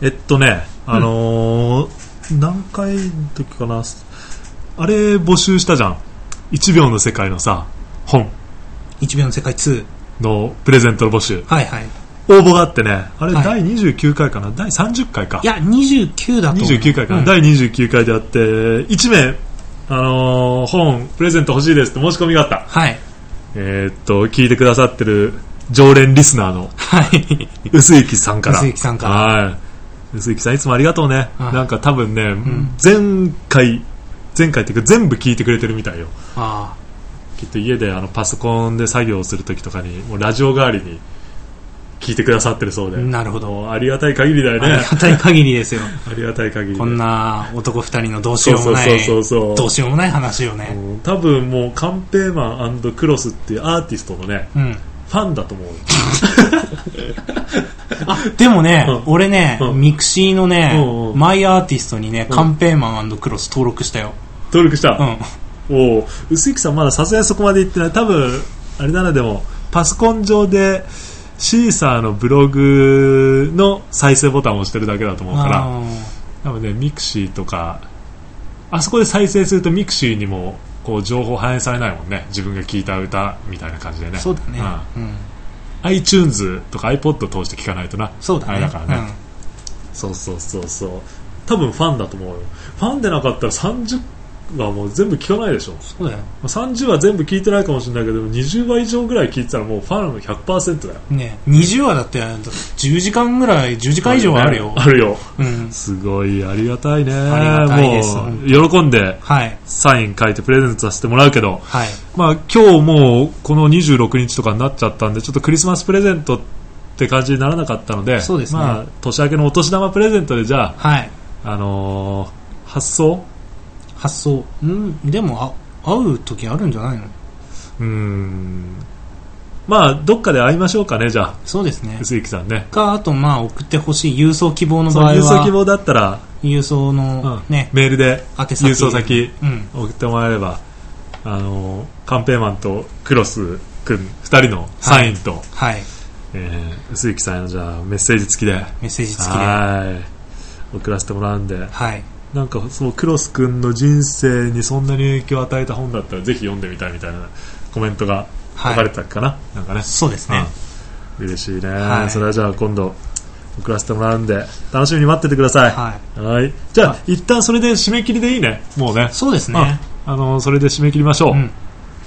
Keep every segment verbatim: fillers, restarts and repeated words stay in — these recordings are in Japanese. えっとね、あのーうん、何回の時かな、あれ募集したじゃん、いちびょうの世界のさ本、いちびょうの世界ツーのプレゼントの募集、はいはい、応募があってね、あれ第にじゅうきゅうかいかな、はい、第さんじゅっかいか、いやにじゅうきゅうだと思う、にじゅうきゅうかいかな、うん、第にじゅうきゅうかいであっていち名、あのー、本プレゼント欲しいですって申し込みがあった、はい、えー、っと聞いてくださってる常連リスナーの薄雪さんから、薄雪さんから、はい、薄雪さんいつもありがとうね、はい、なんか多分ね、うん、前回前回っていうか全部聞いてくれてるみたいよ。ああ、きっと家であのパソコンで作業するときとかにもうラジオ代わりに聞いてくださってるそうで、なるほど、ありがたい限りだよね、ありがたい限りですよありがたい限り、こんな男二人のどうしようもない、そうそうそうそう、どうしようもない話よね、うん、多分もうカンペーマン&クロスっていうアーティストのね、うん、ファンだと思うあ、でもね、うん、俺ね、うん、ミクシーのね、うんうん、マイアーティストにね、うん、カンペーマン&クロス登録したよ、登録した、うん、お薄木さんまださすがにそこまでいってない、多分あれだな、でもパソコン上でシーサーのブログの再生ボタンを押してるだけだと思うから、多分ねミクシーとかあそこで再生するとミクシーにもこう情報反映されないもんね、自分が聴いた歌みたいな感じでね、そうだね、うんうん、iTunes とか iPod を通して聴かないとな、そうだね、あれだからね、うん、そうそうそうそう、多分ファンだと思うよ、ファンでなかったらさんじゅっはもう全部聞かないでしょ、そうだよ、さんじゅうは全部聞いてないかもしれないけどにじゅうわ以上ぐらい聞いてたらもうファンの ひゃくパーセント だよ、ね、にじゅうわだってじゅうじかんぐらい、じゅうじかん以上はあるよ、あるよ、うん、すごいありがたいね、ありがたいです、もう喜んでサイン書いてプレゼントさせてもらうけど、はい、まあ、今日もうこのにじゅうろくにちとかになっちゃったんでちょっとクリスマスプレゼントって感じにならなかったので、そうですね、まあ、年明けのお年玉プレゼントでじゃあ、はい、あのー、発送発想、うん、でもあ会う時あるんじゃないの、うーん、まあどっかで会いましょうかね、じゃあ、そうですね、薄雪さんね、かあとまあ送ってほしい郵送希望の場合は、郵送希望だったら郵送の、うん、ね、メールで郵送先送ってもらえれば、うん、あのカンペーマンとクロス君ふたりのサインと、はいはい、えー、薄雪さんのじゃあメッセージ付きでメッセージ付きではい、送らせてもらうんで、はい、なんかそのクロス君の人生にそんなに影響を与えた本だったらぜひ読んでみたいみたいなコメントが書かれたかな、はい、なんかね、そうですね、うん、嬉しいね、はい、それはじゃあ今度送らせてもらうんで楽しみに待っててください、はい、はい、じゃあ一旦それで締め切りでいいね、もうね、そうですね、あのそれで締め切りましょう、うん、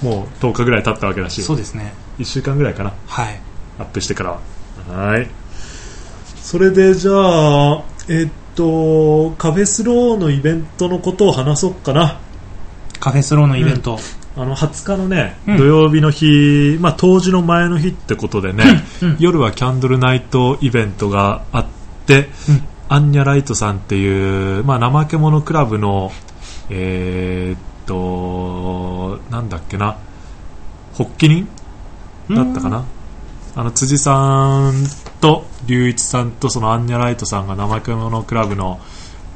もうとおかぐらい経ったわけだし、そうですね、いっしゅうかんぐらいかな、はい、アップしてからは、はい、それでじゃあえっととカフェスローのイベントのことを話そうかな。カフェスローのイベント、うん、あのはつかのね、うん、土曜日の日、まあ、冬至の前の日ってことでね、うんうん、夜はキャンドルナイトイベントがあって、うん、アンニャライトさんっていう、まあ、怠け者クラブのえー、っとなんだっけな、発起人だったかな、あの辻さんと龍一さんとそのアンニャライトさんが怠け者クラブの、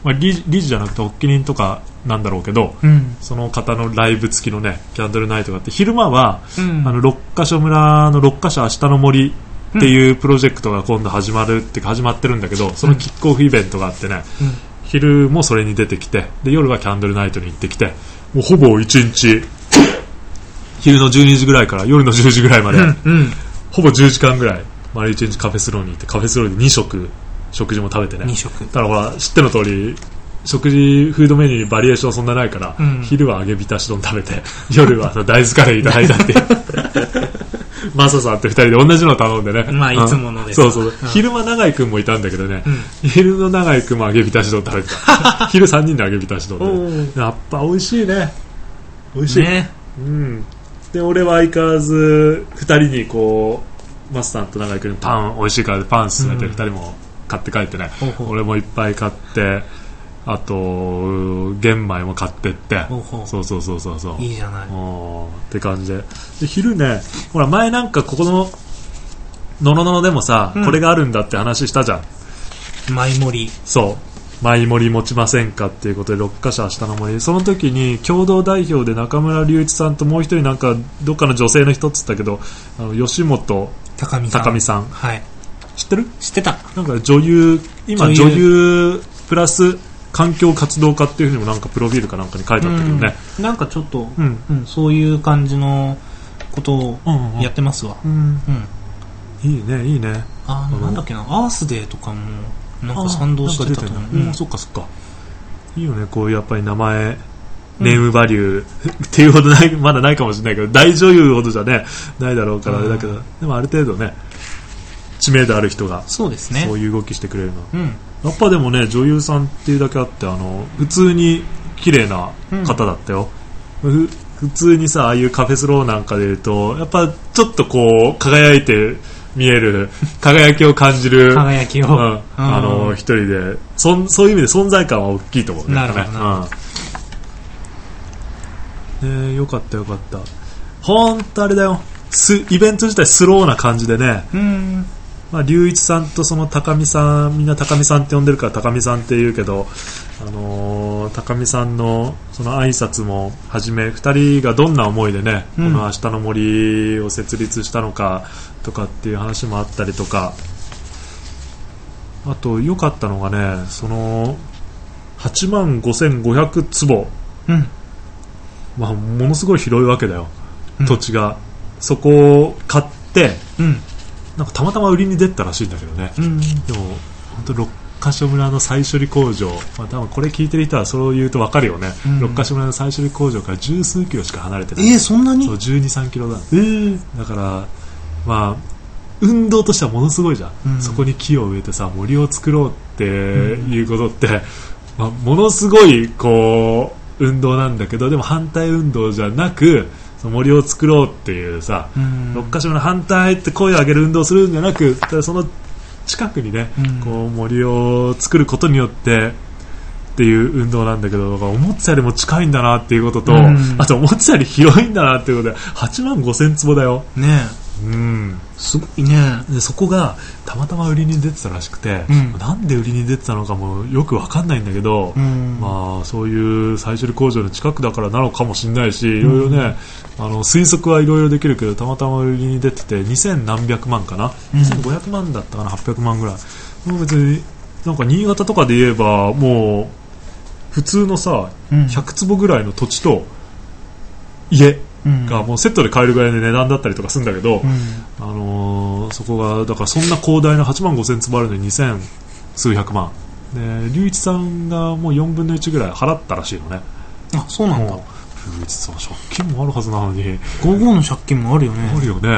まあ、理, 理事じゃなくて発起人とかなんだろうけど、うん、その方のライブ付きのねキャンドルナイトがあって、昼間は、うん、あの六ヶ所村の六ヶ所明日の森っていうプロジェクトが今度始まるってか始まってるんだけど、そのキックオフイベントがあってね、うん、昼もそれに出てきて、で夜はキャンドルナイトに行ってきて、もうほぼいちにち昼のじゅうにじぐらいから夜のじゅうじぐらいまで、うんうん、ほぼじゅうじかんぐらい丸いちにちカフェスローに行って、カフェスローでに食食事も食べてね、にしょくだからほら知っての通り食事フードメニューにバリエーションそんなないから、うん、昼は揚げ浸し丼食べて夜は大豆カレーいただいたってマサさんとふたりで同じの頼んでね、まあいつものです、うん、そうそう、うん、昼間永井くんもいたんだけどね、うん、昼の永井くんも揚げ浸し丼食べてた昼さんにんで揚げ浸し丼でやっぱ美味しいね、美味しいね、うん、で俺は相変わらずふたりにこうマスさんと永井君にパン美味しいからパン勧めて、ふたりも買って帰ってね、うん、俺もいっぱい買って、あと玄米も買ってって、そうそうそうそうそう、いいじゃないって感じ で, で昼ね、ほら前なんかここのののののでもさ、うん、これがあるんだって話したじゃん、マイモリ、そうマイモリ持ちませんかっていうことでろっカ所明日の森、その時に共同代表で中村隆一さんともう一人なんかどっかの女性の人っつったけど、あの吉本高見さん、高見さん、はい、知ってる？知ってた、なんか女優今女優プラス環境活動家っていうふうにもなんかプロフィールかなんかに書いてあったけどね、うん、なんかちょっと、うんうん、そういう感じのことをやってますわ、うんうんうん、いいねいいね。あのなんだっけな、アースデーとかもなんか賛同してたと思う、ねうん、そっかそっか、いいよねこういうやっぱり名前ネームバリュー、うん、っていうほどないまだないかもしれないけど大女優ほどじゃねないだろうからあれだけど、うん、でもある程度ね知名度ある人がそうですねそういう動きしてくれるの、うん、やっぱでもね女優さんっていうだけあってあの普通に綺麗な方だったよ、うん、普通にさああいうカフェスローなんかでいうとやっぱちょっとこう輝いて見える輝きを感じる輝きを、うんうん、あの一人でそそういう意味で存在感は大きいと思うね。なるほどな、うん、ねよかったよかった。ほんとあれだよすイベント自体スローな感じでね、うんまあ、龍一さんとその高見さんみんな高見さんって呼んでるから高見さんって言うけど、あのー、高見さんのその挨拶もはじめふたりがどんな思いでね、うん、この明日の森を設立したのかとかっていう話もあったりとか、あと良かったのがねそのはちまんごせんごひゃくつぼ、うんまあ、ものすごい広いわけだよ、うん、土地がそこを買って、うんなんかたまたま売りに出たらしいんだけどね、うん、でも本当六ヶ所村の再処理工場、まあ、多分これ聞いてる人はそう言うと分かるよね、うん、六ヶ所村の再処理工場から十数キロしか離れてない。えー、そんなにそうじゅうに、さんキロだ、えー、だから、まあ、運動としてはものすごいじゃん、うん、そこに木を植えてさ森を作ろうっていうことって、うんまあ、ものすごいこう運動なんだけどでも反対運動じゃなく森を作ろうっていうさ、うん、六ヶ所の反対って声を上げる運動をするんじゃなくただその近くにね、うん、こう森を作ることによってっていう運動なんだけど思ってたよりも近いんだなっていうことと、うん、あと思ってたより広いんだなっていうことではちまんごせんつぼだよ、ねうん、すごいね。でそこがたまたま売りに出てたらしくて、うん、なんで売りに出てたのかもよく分かんないんだけど、うんまあ、そういう再処理工場の近くだからなのかもしれないしいろいろね、うん、あの推測はいろいろできるけどたまたま売りに出ててにせんなんびゃくまんかな、うん、にせんごひゃくまんだったかなはっぴゃくまんぐらい。もう別になんか新潟とかで言えばもう普通のさ、うん、ひゃくつぼぐらいの土地と家がもうセットで買えるぐらいの値段だったりとかするんだけど、うんあのー、そこがだからそんな広大なはちまんごせんつぼあるのににせんすうひゃくまんで龍一さんがもうよんぶんのいちぐらい払ったらしいのね。あそうなんだ。龍一さん借金もあるはずなのにごじゅうごの借金もあるよねあるよね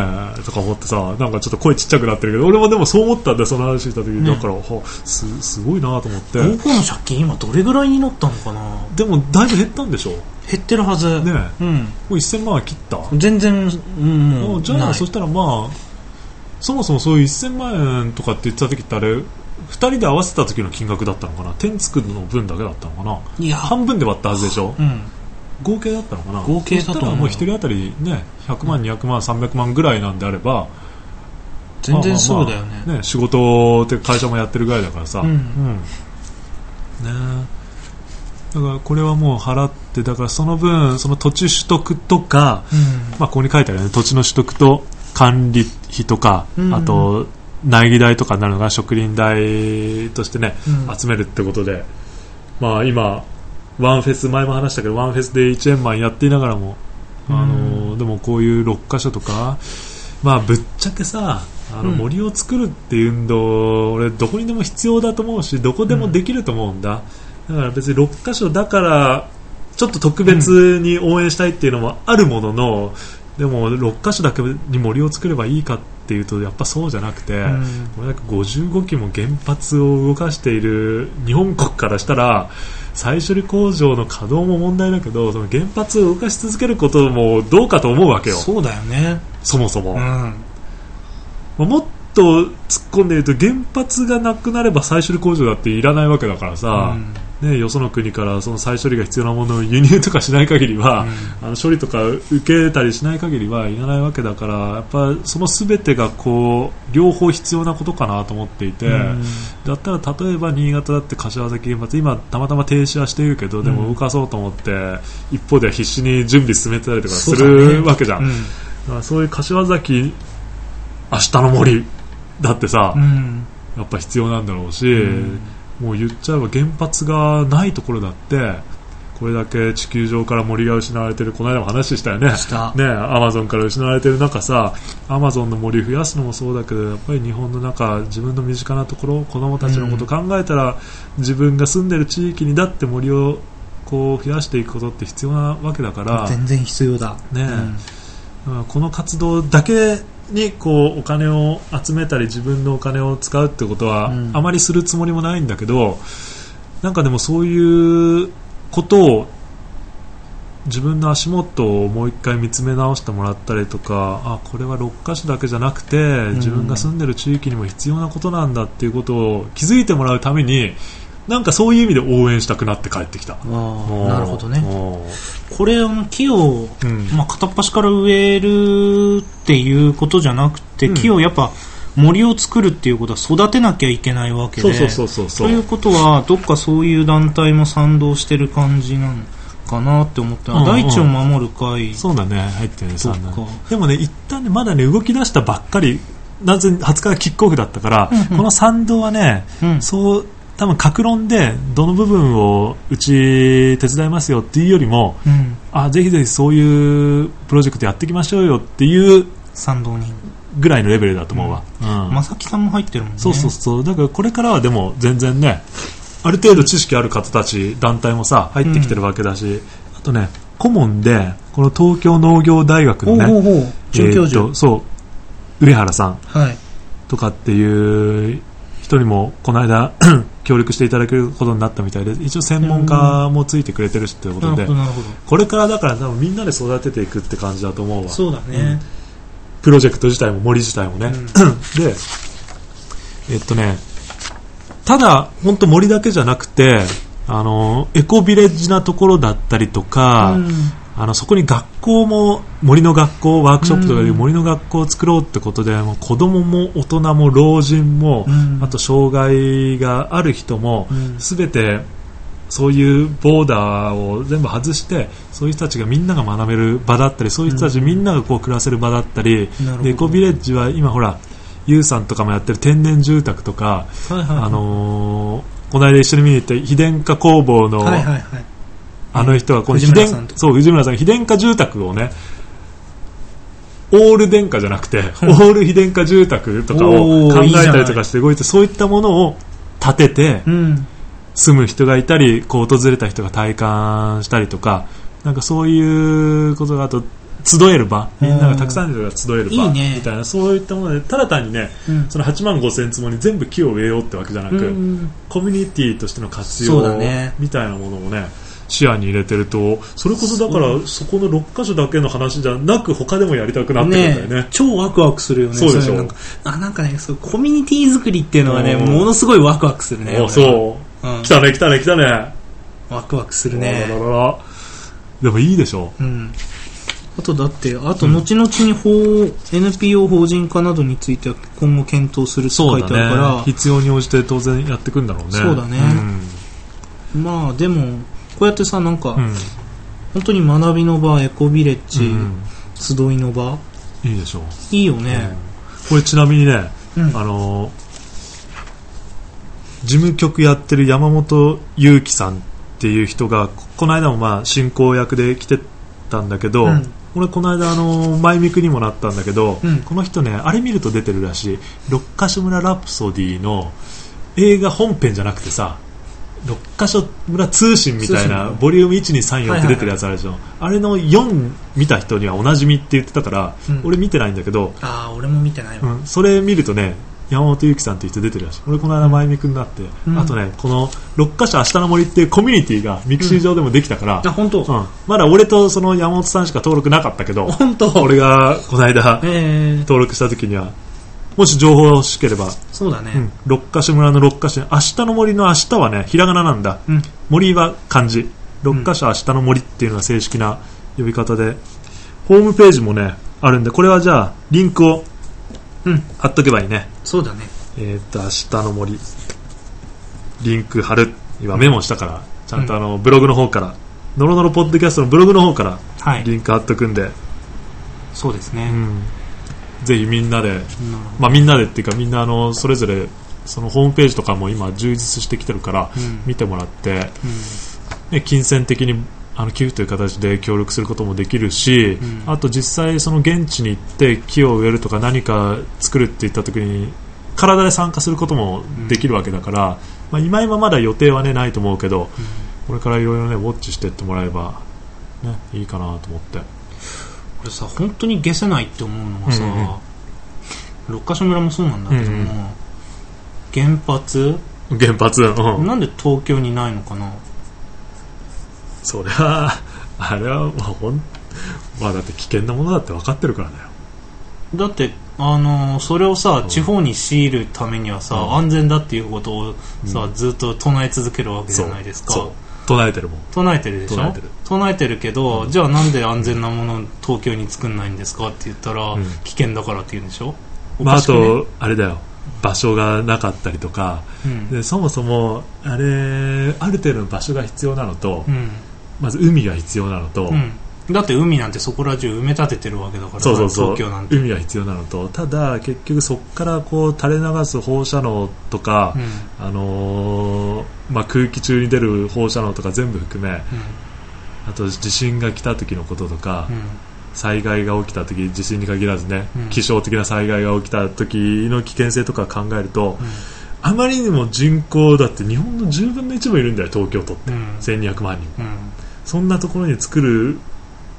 とか思ってさなんかちょっと声ちっちゃくなってるけど俺もでもそう思ったんだよその話した時に、ね、だからす, すごいなと思って。ごじゅうごの借金今どれぐらいになったのかな。でもだいぶ減ったんでしょ。減ってるはず、ねうん、もうせんまんは切った全然、うん、もうじゃあそしたらまあそもそもそういうせんまんえんとかって言ってた時ってあれふたりで合わせた時の金額だったのかな天つくの分だけだったのかないや半分で割ったはずでしょ、うん、合計だったのかな合計だと思う。そしたらもうひとり当たり、ね、ひゃくまんにひゃくまんさんびゃくまんぐらいなんであれば全然そうだよ ね,、まあまあね仕事って会社もやってるぐらいだからさ、うんうん、ねえだからこれはもう払ってだからその分その土地取得とか、うんまあ、ここに書いてあるよね土地の取得と管理費とか、うん、あと苗木代とかになるのが植林代としてね、うん、集めるってことで、まあ、今ワンフェス前も話したけどワンフェスでいちえんまんやっていながらも、うん、あのでもこういうろっカ所とか、まあ、ぶっちゃけさあの森を作るっていう運動、うん、俺どこにでも必要だと思うしどこでもできると思うんだ、うんだから別にろっカ所だからちょっと特別に応援したいっていうのもあるものの、うん、でもろっカ所だけに森を作ればいいかっていうとやっぱそうじゃなくて、うん、これだけごじゅうごきも原発を動かしている日本国からしたら再処理工場の稼働も問題だけどその原発を動かし続けることもどうかと思うわけよ。そうだよねそもそも、うん、もっと突っ込んで言うと原発がなくなれば再処理工場だっていらないわけだからさ、うんね、よその国からその再処理が必要なものを輸入とかしない限りは、うん、あの処理とか受けたりしない限りはいらないわけだからやっぱその全てがこう両方必要なことかなと思っていて、うん、だったら例えば新潟だって柏崎原発今たまたま停止はしているけどでも動かそうと思って、うん、一方では必死に準備進めてたりとかするわけじゃん。そうだね。うん。だからそういう柏崎明日の森だってさ、うんやっぱ必要なんだろうし、うん、もう言っちゃえば原発がないところだってこれだけ地球上から森が失われてる、この間も話したよね、ね、アマゾンから失われてる中さ、アマゾンの森増やすのもそうだけど、やっぱり日本の中、自分の身近なところ、子どもたちのことを考えたら、うん、自分が住んでる地域にだって森をこう増やしていくことって必要なわけだから、全然必要だ、ね、うん、この活動だけにこうお金を集めたり自分のお金を使うってことはあまりするつもりもないんだけど、うん、なんかでもそういうことを自分の足元をもう一回見つめ直してもらったりとか、あ、これはろっか所だけじゃなくて自分が住んでる地域にも必要なことなんだっていうことを気づいてもらうために、なんかそういう意味で応援したくなって帰ってきた。あ、なるほどね。これ木を、うん、まあ、片っ端から植えるっていうことじゃなくて、うん、木をやっぱ森を作るっていうことは育てなきゃいけないわけで、ということはどっかそういう団体も賛同してる感じなのかなって思って、うんうん、大地を守る会、そうだね、入ってるね、そうだね。でもね、一旦ね、まだね、動き出したばっかり、なんせはつかがキックオフだったから、うんうん、この賛同はね、うん、そう多分各論でどの部分をうち手伝いますよっていうよりも、うん、あ、ぜひぜひそういうプロジェクトやっていきましょうよっていう賛同人ぐらいのレベルだと思うわ。まさきさんも入ってるもんね。そうそうそう。だからこれからはでも全然ね、ある程度知識ある方たち団体もさ入ってきてるわけだし、うん、あとね顧問でこの東京農業大学のね、おうおうおう、准教授、えー、そう上原さんとかっていう人にもこの間協力していただけることになったみたいで、一応専門家もついてくれてるしということで、これからだから多分みんなで育てていくって感じだと思うわ。そうだね、うん、プロジェクト自体も森自体もね、うん、で、えっとね、ただ本当森だけじゃなくて、あのエコビレッジなところだったりとか、うん、あのそこに学校も森の学校ワークショップとかいう森の学校を作ろうってことで、もう子供も大人も老人も、うん、あと障害がある人も、うん、全てそういうボーダーを全部外して、そういう人たちがみんなが学べる場だったり、そういう人たちみんながこう暮らせる場だったり、うん、でエコビレッジは今ほらユウさんとかもやってる天然住宅とか、はいはいはい、あのー、この間一緒に見に行った非電化工房の、はいはいはい、あの人はこの非電、そう、藤村さん、非電化住宅をね、オール電化じゃなくて、うん、オール非電化住宅とかを考えたりとかして動いて、いい、そういったものを建てて、うん、住む人がいたり、こう訪れた人が体感したりとか、なんかそういうことが、あと集える場、みんながたくさんの人が集える場みたいな、いい、ね、そういったもので、ただ単にね、うん、そのはちまんごせん坪に全部木を植えようってわけじゃなく、うん、コミュニティとしての活用、ね、みたいなものをね視野に入れてると、それこそだからそこのろっか所だけの話じゃなく他でもやりたくなってくるんだよ ね, ね超ワクワクするよね。そうでしょ、それなんか、あ、なんかね、そうコミュニティ作りっていうのはね、ものすごいワクワクするね。あ、そう、うん、来たね来たね来たね、ワクワクするね。らららら、でもいいでしょ、うん、あとだってあと後々に法、うん、エヌピーオー 法人化などについては今後検討するって書いてあるから、ね、必要に応じて当然やっていくんだろうね。そうだね、うん、まあでもこうやってさ、なんか、うん、本当に学びの場、エコビレッジ、うん、集いの場、いいでしょう。いいよね、うん、これちなみにね、うん、あの事務局やってる山本裕樹さんっていう人がこの間もまあ進行役で来てたんだけど、うん、俺この間あのマイミクにもなったんだけど、うん、この人ね、あれ見ると出てるらしい、六ヶ所村ラプソディの映画本編じゃなくてさ、六ヶ所村通信みたいなボリュームいちにさんよんって出てるやつあるでしょ、はいはいはい、あれのよん見た人にはおなじみって言ってたから、うん、俺見てないんだけど、あ、俺も見てないわ、うん、それ見るとね、山本ゆきさんっていう人出てるらしい。俺この間前見くんになって、うん、あとね、この六ヶ所明日の森っていうコミュニティがミクシー上でもできたから、うん、あ、本当、うん、まだ俺とその山本さんしか登録なかったけど、本当俺がこの間、えー、登録した時にはもし情報が欲しければ、そうだね、うん、六ヶ所村の六ヶ所、明日の森の明日はねひらがななんだ、うん、森は漢字、六ヶ所明日の森っていうのが正式な呼び方で、うん、ホームページもねあるんで、これはじゃあリンクを、うん、貼っとけばいいね。そうだね、えー、っと明日の森リンク貼る、今メモしたからちゃんとあの、うん、ブログの方から、ノロノロポッドキャストのブログの方からリンク貼っとくんで、はい、そうですね、うん、ぜひみんなで、まあ、みんなでっていうかみんなあのそれぞれそのホームページとかも今充実してきてるから見てもらって、うんね、金銭的にあの寄付という形で協力することもできるし、うん、あと実際その現地に行って木を植えるとか何か作るっていった時に体で参加することもできるわけだから、うんまあ、今今まだ予定は、ね、ないと思うけど、うん、これからいろいろねウォッチしていってもらえば、ね、いいかなと思って。これさ本当に下せないって思うのがさ、うんうん、六ヶ所村もそうなんだけども、うんうん、原発原発、うん、なんで東京にないのかな。それはあれは、まあほんまあ、だって危険なものだって分かってるからだよ。だってあのそれをさ地方に強いるためにはさ、うん、安全だっていうことをさ、うん、ずっと唱え続けるわけじゃないですか。そうそう唱えてるもん。唱えてるでしょ。唱えてる、 唱えてるけど、うん、じゃあなんで安全なものを東京に作んないんですかって言ったら、うん、危険だからって言うんでしょ。おかしくね。まあ、あとあれだよ場所がなかったりとか、うん、でそもそもあれある程度の場所が必要なのと、うん、まず海が必要なのと、うんだって海なんてそこら中埋め立ててるわけだから。そうそうそう東京なんて海は必要なのと、ただ結局そこからこう垂れ流す放射能とか、うんあのーまあ、空気中に出る放射能とか全部含め、うん、あと地震が来た時のこととか、うん、災害が起きた時、地震に限らずね、うん、気象的な災害が起きた時の危険性とか考えると、うん、あまりにも人口だって日本のじゅうぶんのいちもいるんだよ東京都って、うん、せんにひゃくまんにん、うん、そんなところに作る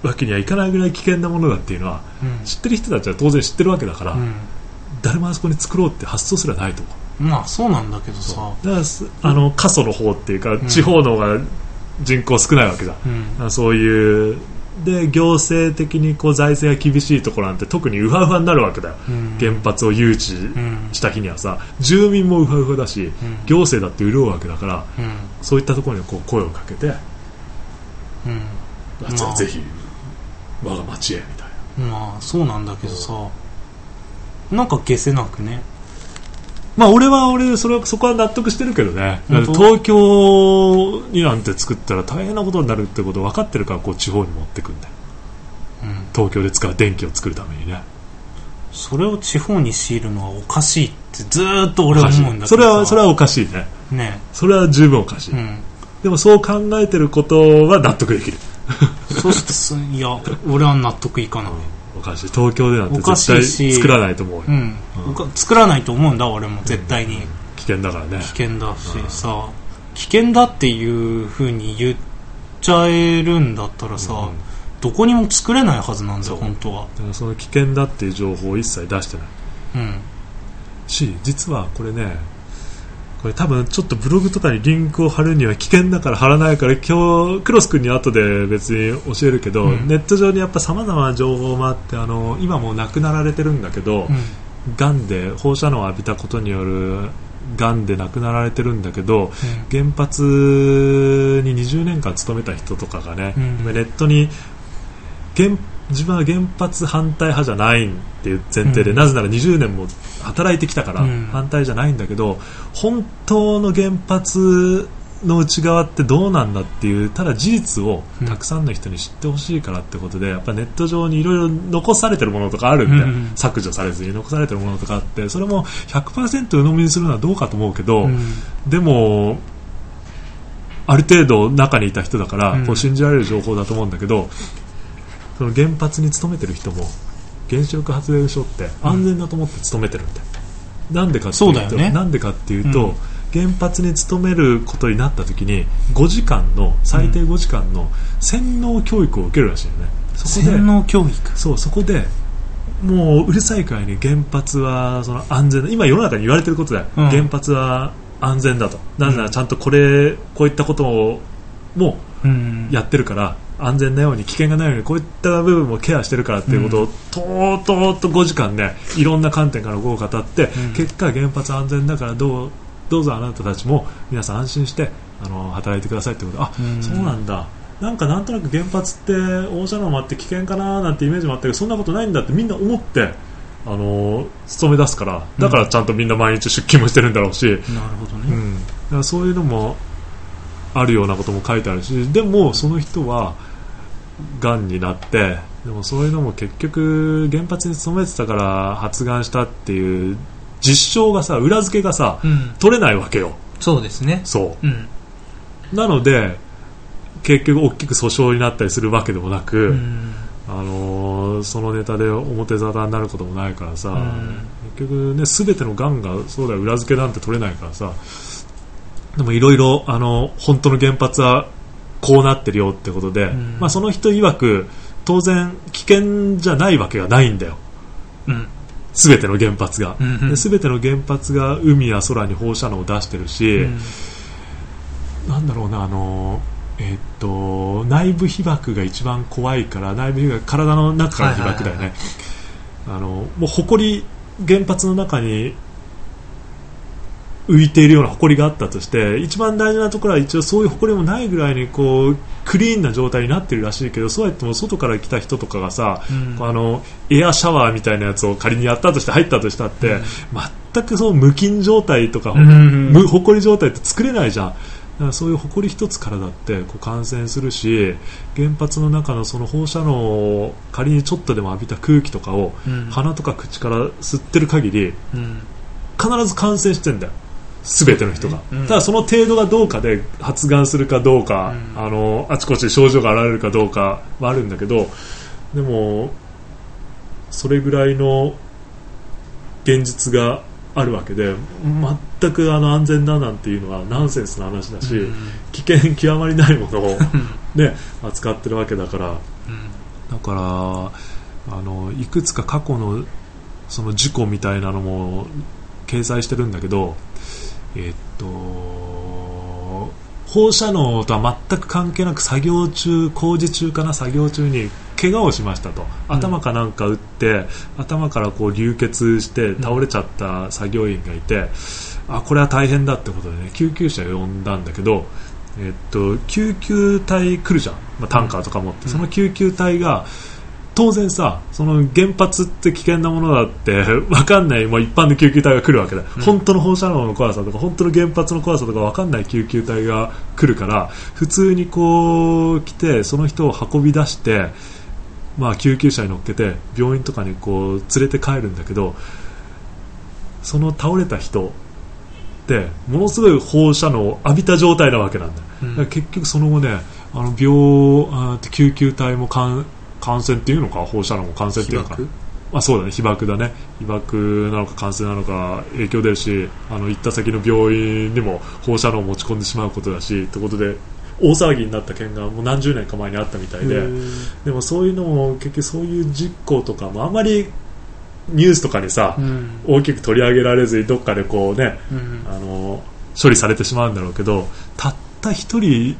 わけにはいかないぐらい危険なものだっていうのは、うん、知ってる人たちは当然知ってるわけだから、うん、誰もあそこに作ろうって発想すらないと思う。まあそうなんだけどさ、だからあの過疎の方っていうか、うん、地方の方が人口少ないわけだ、うん、そういうで行政的にこう財政が厳しいところなんて特にウハウハになるわけだよ、うん、原発を誘致した日にはさ住民もウハウハだし、うん、行政だって潤うわけだから、うん、そういったところにこう声をかけて、うんまあ、ぜひ我が町へみたいな。まあそうなんだけどさ、うん、なんか消せなくね。まあ俺は俺それはそこは納得してるけどね。東京になんて作ったら大変なことになるってこと分かってるからこう地方に持ってくんだよ、うん、東京で使う電気を作るためにね。それを地方に強いるのはおかしいってずっと俺は思うんだけどさ。それはそれはおかしい ね, ねそれは十分おかしい、うん、でもそう考えてることは納得できるそうしていや俺は納得いかない、うん、おかしい。東京でなんて絶対作らないと思うよ、うんうん、作らないと思うんだ俺も絶対に、うんうん、危険だからね。危険だし、うん、さ危険だっていう風に言っちゃえるんだったらさ、うん、どこにも作れないはずなんだよ本当は。だからその危険だっていう情報を一切出してない、うん、し実はこれねこれ多分ちょっとブログとかにリンクを貼るには危険だから貼らないから今日クロス君に後で別に教えるけど、うん、ネット上にやっぱ様々な情報もあってあの今もう亡くなられてるんだけど、うん、ガンで放射能を浴びたことによるガンで亡くなられてるんだけど、うん、原発ににじゅうねんかん勤めた人とかがね、うん、ネットに原自分は原発反対派じゃないっていう前提で、うん、なぜならにじゅうねんも働いてきたから反対じゃないんだけど、うん、本当の原発の内側ってどうなんだっていうただ事実をたくさんの人に知ってほしいからってことでやっぱネット上にいろいろ残されてるものとかあるんで、うん、削除されずに残されてるものとかあってそれも ひゃくパーセント 鵜呑みにするのはどうかと思うけど、うん、でもある程度中にいた人だから、うん、こう信じられる情報だと思うんだけどその原発に勤めてる人も原子力発電所って安全だと思って勤めてるんだよ、うん、なんでかっていうと、そうだよね、なんでかっていうと、うん、原発に勤めることになった時にごじかんの最低ごじかんの洗脳教育を受けるらしいよね、うん、そこで洗脳教育そうそこでもううるさいくらいに原発はその安全だ今世の中に言われてることだよ、うん、原発は安全だとなぜならちゃんとこれこういったことをもやってるから、うん安全なように危険がないようにこういった部分もケアしてるからっていうことを、うん、とうとうとごじかんねいろんな観点から語を語って、うん、結果原発安全だからどう、どうぞあなたたちも皆さん安心してあの働いてくださいってこと。あ、うん、そうなんだなんかなんとなく原発って放射能もあって危険かななんてイメージもあったけどそんなことないんだってみんな思ってあの勤め出すからだからちゃんとみんな毎日出勤もしてるんだろうし、うん、なるほどね、うん、だからそういうのもあるようなことも書いてあるしでもその人はがんになってでもそういうのも結局原発に勤めてたから発がんしたっていう実証がさ裏付けがさ、うん、取れないわけよ。そうですね。そう、うん、なので結局大きく訴訟になったりするわけでもなく、うん、あのそのネタで表沙汰になることもないからさ、うん、結局ね全てのがんがそうだよ裏付けなんて取れないからさ。でもいろいろあの本当の原発はこうなってるよってことで、うんまあ、その人曰く当然危険じゃないわけがないんだよ、うん、全ての原発が、うんうん、で全ての原発が海や空に放射能を出してるし、うん、なんだろうなあの、えー、っと内部被曝が一番怖いから内部被曝体の中から被曝だよね、はいはいはい、あのもう埃原発の中に浮いているような埃があったとして一番大事なところは一応そういう埃もないぐらいにこうクリーンな状態になってるらしいけど、そうやっても外から来た人とかがさ、うん、あのエアシャワーみたいなやつを仮にやったとして入ったとしたって、うん、全くその無菌状態とか、うん、埃状態って作れないじゃん。だからそういう埃一つからだってこう感染するし、原発の中のその放射能を仮にちょっとでも浴びた空気とかを、うん、鼻とか口から吸ってる限り、うん、必ず感染してんだよ全ての人が、うん、ただその程度がどうかで発がんするかどうか、うん、あのあちこちで症状が現れるかどうかはあるんだけど、でもそれぐらいの現実があるわけで、全くあの安全だなんていうのはナンセンスな話だし、うん、危険極まりないものを、ね、扱ってるわけだから、うん、だからあのいくつか過去のその事故みたいなのも掲載してるんだけど、えっと、放射能とは全く関係なく作業中工事中かな作業中に怪我をしましたと、頭かなんか打って、うん、頭からこう流血して倒れちゃった作業員がいて、うん、あこれは大変だってことで、ね、救急車を呼んだんだけど、えっと、救急隊来るじゃん、まあ、タンカーとか持って、うん、その救急隊が当然さその原発って危険なものだって分かんないもう一般の救急隊が来るわけだ、うん、本当の放射能の怖さとか本当の原発の怖さとか分かんない救急隊が来るから普通にこう来てその人を運び出して、まあ、救急車に乗っけて病院とかにこう連れて帰るんだけど、その倒れた人ってものすごい放射能を浴びた状態なわけなんだ、うん、だから結局その後ねあの病あ救急隊も感感染っていうのか放射能も感染っていうのか、あそうだね被爆だね、被爆なのか感染なのか影響出るし、あの行った先の病院にも放射能を持ち込んでしまうことだしということで大騒ぎになった件がもう何十年か前にあったみたいで、でもそういうのも結局そういう実行とかもあまりニュースとかにさ、うん、大きく取り上げられずにどっかでこうね、うん、あの処理されてしまうんだろうけど、たった一人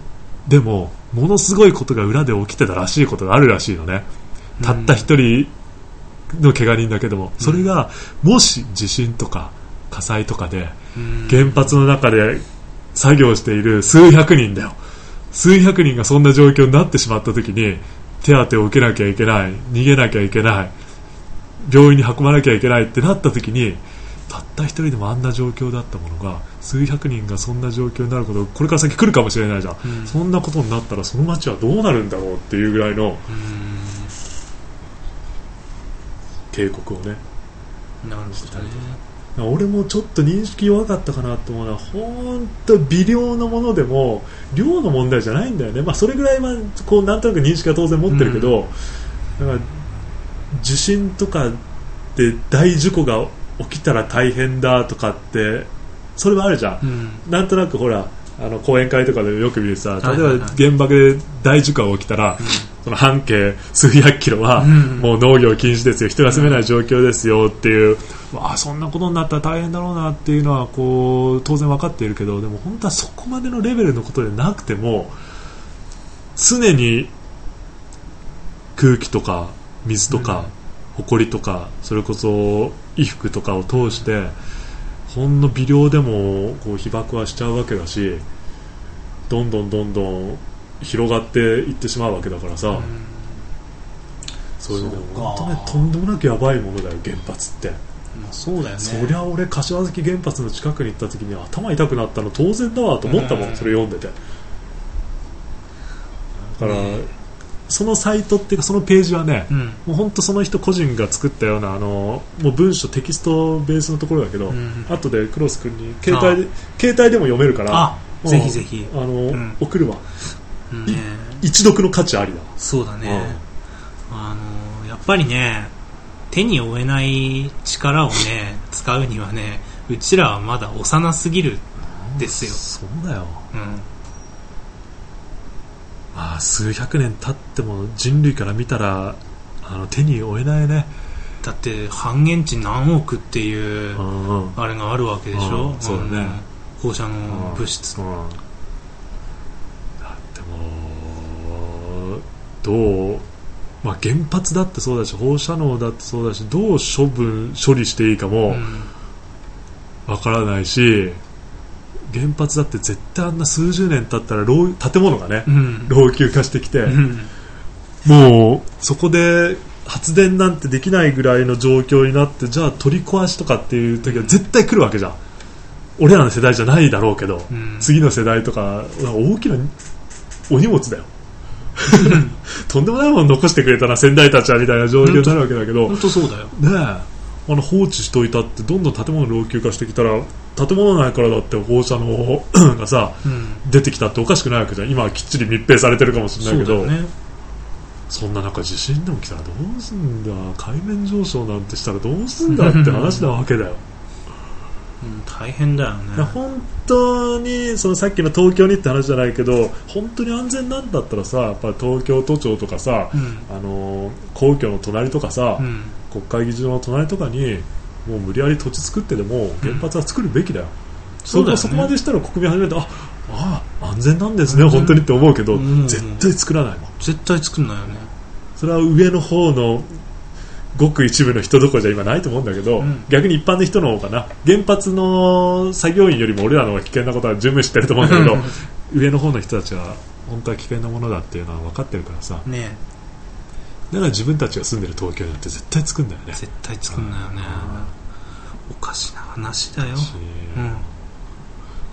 でもものすごいことが裏で起きてたらしいことがあるらしいのね、たった一人の怪我人だけでも、うん、それがもし地震とか火災とかで原発の中で作業している数百人だよ、数百人がそんな状況になってしまった時に手当てを受けなきゃいけない、逃げなきゃいけない、病院に運ばなきゃいけないってなった時にたった一人でもあんな状況だったものが数百人がそんな状況になることがこれから先来るかもしれないじゃん、うん、そんなことになったらその街はどうなるんだろうっていうぐらいの警告をね、なるほどね。俺もちょっと認識弱かったかなと思うのは本当微量のものでも量の問題じゃないんだよね、まあ、それぐらいはこうなんとなく認識は当然持ってるけど、うん、だから地震とかで大事故が起きたら大変だとかってそれはあるじゃん、うん、なんとなくほらあの講演会とかでよく見るさ、例えば原爆で大事故が起きたら、はいはいはい、その半径数百キロはもう農業禁止ですよ、うん、人が住めない状況ですよっていう、うん、あそんなことになったら大変だろうなっていうのはこう当然分かっているけど、でも本当はそこまでのレベルのことでなくても常に空気とか水とか、うん埃とかそれこそ衣服とかを通してほんの微量でもこう被爆はしちゃうわけだし、どんどんどんどん広がっていってしまうわけだからさ、うん、そういうの本当ねとんでもなくやばいものだよ原発って、まあ、そうだよね。そりゃ俺柏崎原発の近くに行った時に頭痛くなったの当然だわと思ったもん、うん、それ読んでてだから、うんそのサイトっていうかそのページはね、うん、もう本当その人個人が作ったようなあのもう文書テキストベースのところだけど、うん、後でクロス君に携帯で携帯でも読めるから、あぜひぜひあの、うん、送るわ、うんね、一読の価値ありだ。そうだね、うん、あのやっぱりね手に負えない力をね使うにはねうちらはまだ幼すぎるですよ。そうだよ、うん、まあ、数百年経っても人類から見たらあの手に負えないね。だって半減値何億っていうあれがあるわけでしょ、うん、そうだね、放射能物質、うんうん、だってもうどう、まあ、原発だってそうだし放射能だってそうだしどう処分処理していいかもわからないし、原発だって絶対あんな数十年経ったら老建物がね、うん、老朽化してきて、うん、もうそこで発電なんてできないぐらいの状況になって、じゃあ取り壊しとかっていう時は絶対来るわけじゃん、俺らの世代じゃないだろうけど、うん、次の世代とか大きなお荷物だよとんでもないもの残してくれたな先代たちはみたいな状況になるわけだけど、本当そうだよ、ねえ、あの放置しといたってどんどん建物老朽化してきたら建物内からだって放射能がさ、うん、出てきたっておかしくないわけじゃん。今はきっちり密閉されてるかもしれないけど そ,、ね、そんな中地震でも来たらどうすんだ、海面上昇なんてしたらどうすんだって話なわけだよ、うん、大変だよね本当に。そのさっきの東京にって話じゃないけど本当に安全なんだったらさ、やっぱ東京都庁とかさ、うん、あの皇居の隣とかさ、うん、国会議事堂の隣とかにもう無理やり土地作ってでも原発は作るべきだよ、うん、そ, だよね、そこまでしたら国民初めて あ, ああ安全なんですね本当にって思うけど、うん、絶対作らないもん。絶対作んないよね。それは上の方のごく一部の人どころじゃ今ないと思うんだけど、うん、逆に一般の人の方かな、原発の作業員よりも俺らの方が危険なことは十分知ってると思うんだけど上の方の人たちは本当は危険なものだっていうのは分かってるからさ、ねえ、だから自分たちが住んでる東京なんて絶対作んだよね。絶対作んだよね、うん、おかしな話だよ、うん、ま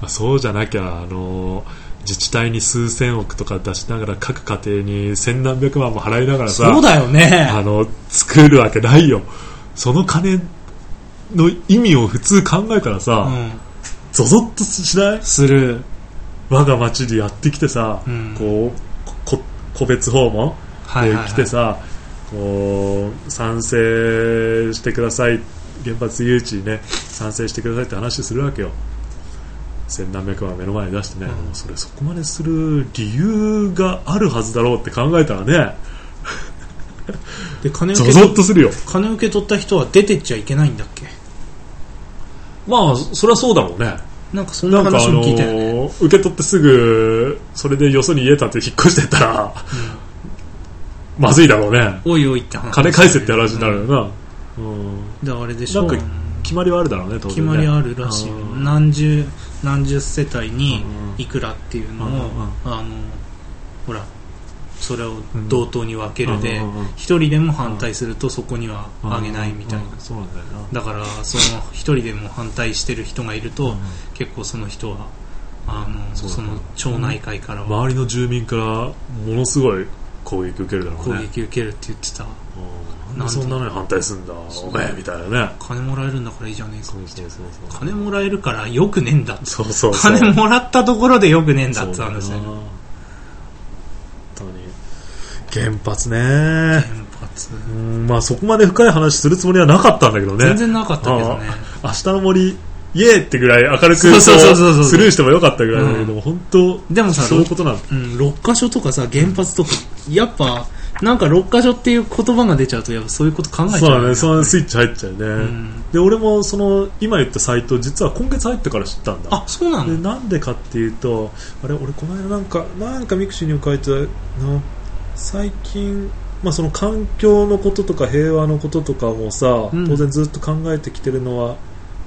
あ、そうじゃなきゃあの自治体に数千億とか出しながら各家庭に千何百万も払いながらさ、そうだよね、あの作るわけないよ。その金の意味を普通考えたらさ、うん、ゾゾッとしない？する。我が町でやってきてさ、うん、こうこ個別訪問で来てさ、はいはいはい、こう賛成してください、原発誘致にね賛成してくださいって話するわけよ。千何百万目の前に出してね、うん、それそこまでする理由があるはずだろうって考えたらねで金受けゾゾッとするよ。金受け取った人は出てっちゃいけないんだっけ。まあそりゃそうだろうね。なんかそんな話も聞いたよね、あのー、受け取ってすぐそれでよそに家建て引っ越してったら、うん、まずいだろうね。おいおいって話、金返せって話になるよな、うんうん、だあれでしょ、なんか決まりはあるだろうね当然ね。決まりあるらしい、うん、何十何十世帯にいくらっていうのを、うんうんうん、あのほらそれを同等に分けるで、一、うん、人でも反対するとそこにはあげないみたいな、うんうんうん、そうなんだよな。だからその一人でも反対してる人がいると、うん、結構その人はあの そ, その町内会からは、うん、周りの住民からものすごい攻撃受けるだろうね。攻撃受けるって言ってた。なんでそんなのに反対すんだお前みたいなね。金もらえるんだからいいじゃねえか。そうそうそうそう、金もらえるからよくねえんだ。そうそうそう、金もらったところでよくねえんだって話だよ。本当に原発ね、原発、うん、まあそこまで深い話するつもりはなかったんだけどね。全然なかったけどね。明日の森イエーってぐらい明るくスルーしてもよかったぐらいだけど、うん、本当でもさ、そういうことなんだ、うん、ろっか所とかさ原発とか、うん、やっぱなんかろっか所っていう言葉が出ちゃうとやっぱそういうこと考えちゃう、そうだね、そのスイッチ入っちゃうね、うん、で俺もその今言ったサイト実は今月入ってから知ったんだ。あ、そうなの。でなんでかっていうと、あれ俺この間なんかなんかミクシーにも書いてたな最近、まあ、その環境のこととか平和のこととかもさ、うん、当然ずっと考えてきてるのは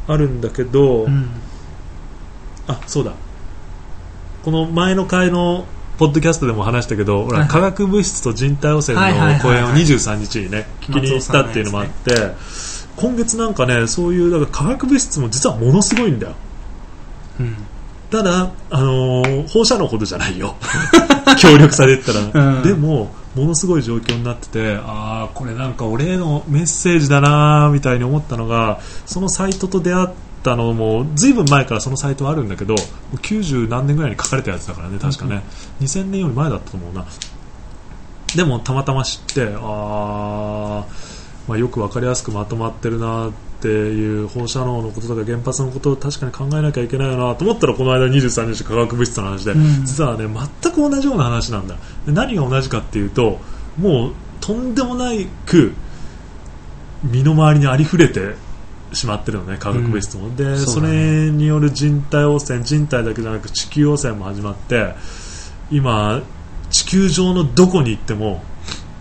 あるんだけど、うん、あ、そうだ、この前の回のポッドキャストでも話したけど、はいはい、化学物質と人体汚染の講演をにじゅうさんにちにね聞きに行ったっていうのもあって、ね、今月なんかねそういうだから化学物質も実はものすごいんだよ、うん、ただ、あのー、放射能ほどじゃないよ協力されてたら、うん、でもものすごい状況になってて、ああこれなんか俺へのメッセージだなみたいに思ったのが、そのサイトと出会ったのもずいぶん前からそのサイトはあるんだけど、きゅうじゅうなんねんぐらいに書かれたやつだからね、確かね、うん、にせんねんより前だったと思うな。でもたまたま知って、あーまあ、よく分かりやすくまとまってるなっていう、放射能のこととか原発のことを確かに考えなきゃいけないよなと思ったら、この間にじゅうさんにち化学物質の話で、うん、実はね全く同じような話なんだ。で何が同じかっていうと、もうとんでもなく身の回りにありふれてしまってるのね、化学物質も、うん、で そ, それによる人体汚染、人体だけじゃなく地球汚染も始まって、今地球上のどこに行っても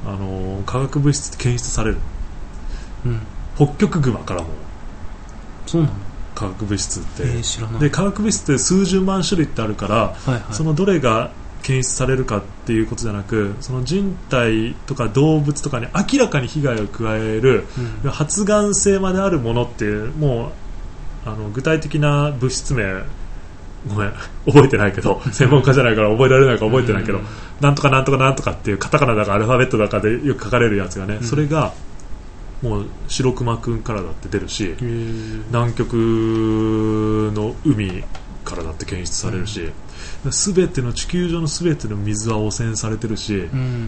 あの化学物質って検出される。うん、北極熊からもそうなの、化学物質って、えー、知らない。で化学物質って数十万種類ってあるから、はいはい、そのどれが検出されるかっていうことじゃなく、その人体とか動物とかに明らかに被害を加える、うん、発がん性まであるものっていう、もうあの具体的な物質名ごめん覚えてないけど、専門家じゃないから覚えられないか覚えてないけど、うん、なんとかなんとかなんとかっていうカタカナだかアルファベットだかでよく書かれるやつがね、うん、それがもう白熊くんからだって出るし、南極の海からだって検出されるし、すべ、うん、ての地球上のすべての水は汚染されてるし、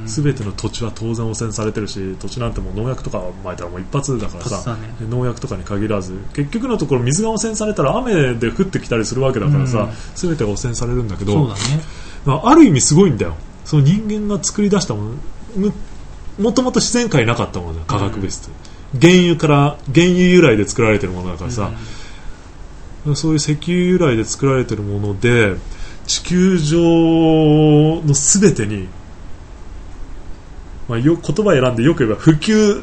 すべ、うん、ての土地は当然汚染されてるし、土地なんてもう農薬とか撒いたらもう一発だからさ、ね、農薬とかに限らず結局のところ水が汚染されたら雨で降ってきたりするわけだからさ、すべ、うん、て汚染されるんだけど、そうだ、ね、まあ、ある意味すごいんだよ、その人間が作り出したもの。もともと自然界なかったものだ、化学物質、うん、原油から原油由来で作られてるものだからさ、うん、そういう石油由来で作られてるもので、地球上のすべてに、まあ、よ言葉選んでよく言えば普及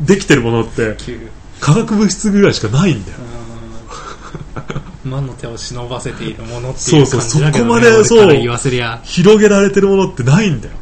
できてるものって化学物質ぐらいしかないんだよ。魔の手を忍ばせているものっていう感じだけど、ね、そうそう、そこまでそう言わせりゃ広げられてるものってないんだよ。